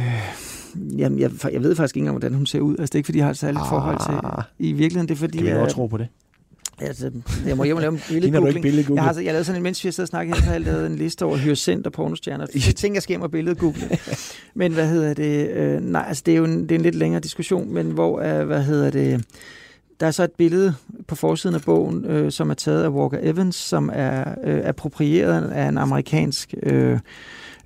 Jamen, jeg, jeg ved faktisk ikke engang, hvordan hun ser ud. Altså, det er ikke, fordi jeg har et særligt forhold til... I virkeligheden, det er fordi... Kan vi jo tro på det? Altså, jeg må hjem og lave en billedgoogling. Jeg har jeg lavede sådan en, mens vi sad og snakkede, jeg havde lavet en liste over hyacint og pornostjerner. Jeg tænker, jeg skal hjem og billedgoogle. Men hvad hedder det? Øh, nej, altså, det er jo en, det er en lidt længere diskussion, men hvor, uh, hvad hedder det? Der er så et billede på forsiden af bogen, øh, som er taget af Walker Evans, som er øh, approprieret af en amerikansk øh,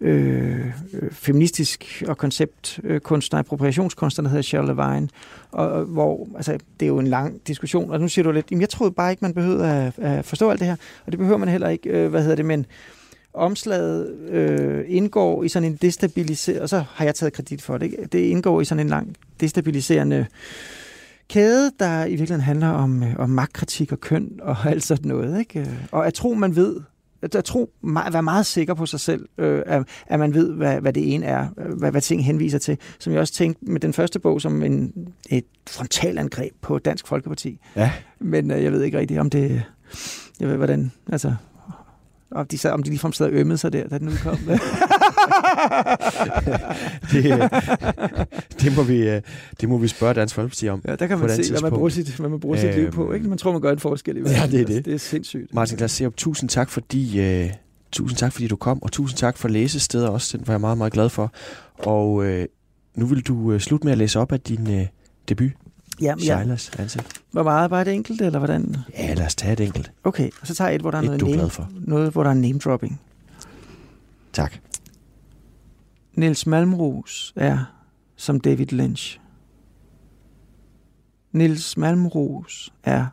øh, feministisk og konceptkunstner, appropriationskunstner, der hedder Sherrie Levine, og hvor, altså, det er jo en lang diskussion, og nu siger du lidt, jamen, jeg troede bare ikke, man behøvede at, at forstå alt det her, og det behøver man heller ikke, øh, hvad hedder det, men omslaget øh, indgår i sådan en destabiliserende, og så har jeg taget kredit for det, det indgår i sådan en lang destabiliserende kæde, der i virkeligheden handler om, om magtkritik og køn og alt sådan noget, ikke? Og at tro, man ved, at tro, at være meget sikker på sig selv, at, at man ved, hvad, hvad det ene er, hvad, hvad ting henviser til, som jeg også tænkte med den første bog som en, et frontalangreb på Dansk Folkeparti. Ja. Men jeg ved ikke rigtigt, om det, jeg ved, hvordan, altså, om de, sad, om de ligefrem sad og ømmede sig der, da den udkom. det, det, må vi, det må vi spørge Dansk Folkeparti om. Ja, der kan man se, hvad man bruger, sit, hvad man bruger øh, sit liv på. Ikke? Man tror, man gør en forskel i verden. Ja, det er det. Det er sindssygt. Martin Glasserup, tusind tak, fordi, uh, tusind tak, fordi du kom, og tusind tak for læsesteder også. Den var jeg meget, meget glad for. Og uh, nu vil du uh, slutte med at læse op af din uh, debut. Jamen, ja. Silas, ansigt. Hvor meget? Bare et enkelt, eller hvordan? Ja, lad os tage et enkelt. Okay, og så tager jeg et, hvor der er, et, noget, du er glad for. Noget, hvor der er name-dropping. Tak. Nils Malmros er som David Lynch. Nils Malmros er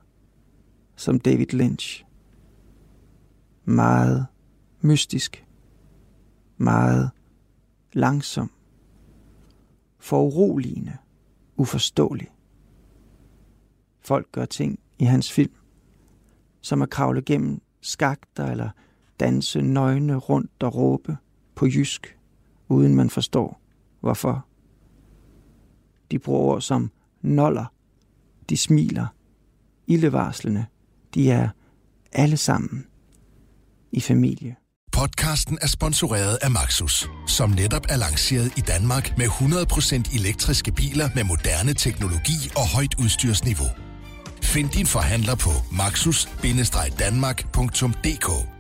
som David Lynch. Meget mystisk. Meget langsom. Foruroligende. Uforståelig. Folk gør ting i hans film, som at kravle gennem skakter eller danse nøgne rundt og råbe på jysk, uden man forstår, hvorfor. De bruger ord som noller, de smiler, ildevarslende, de er alle sammen i familie. Podcasten er sponsoreret af Maxus, som netop er lanceret i Danmark med hundrede procent elektriske biler med moderne teknologi og højt udstyrsniveau. Find din forhandler på maxus bindestreg danmark punktum d k.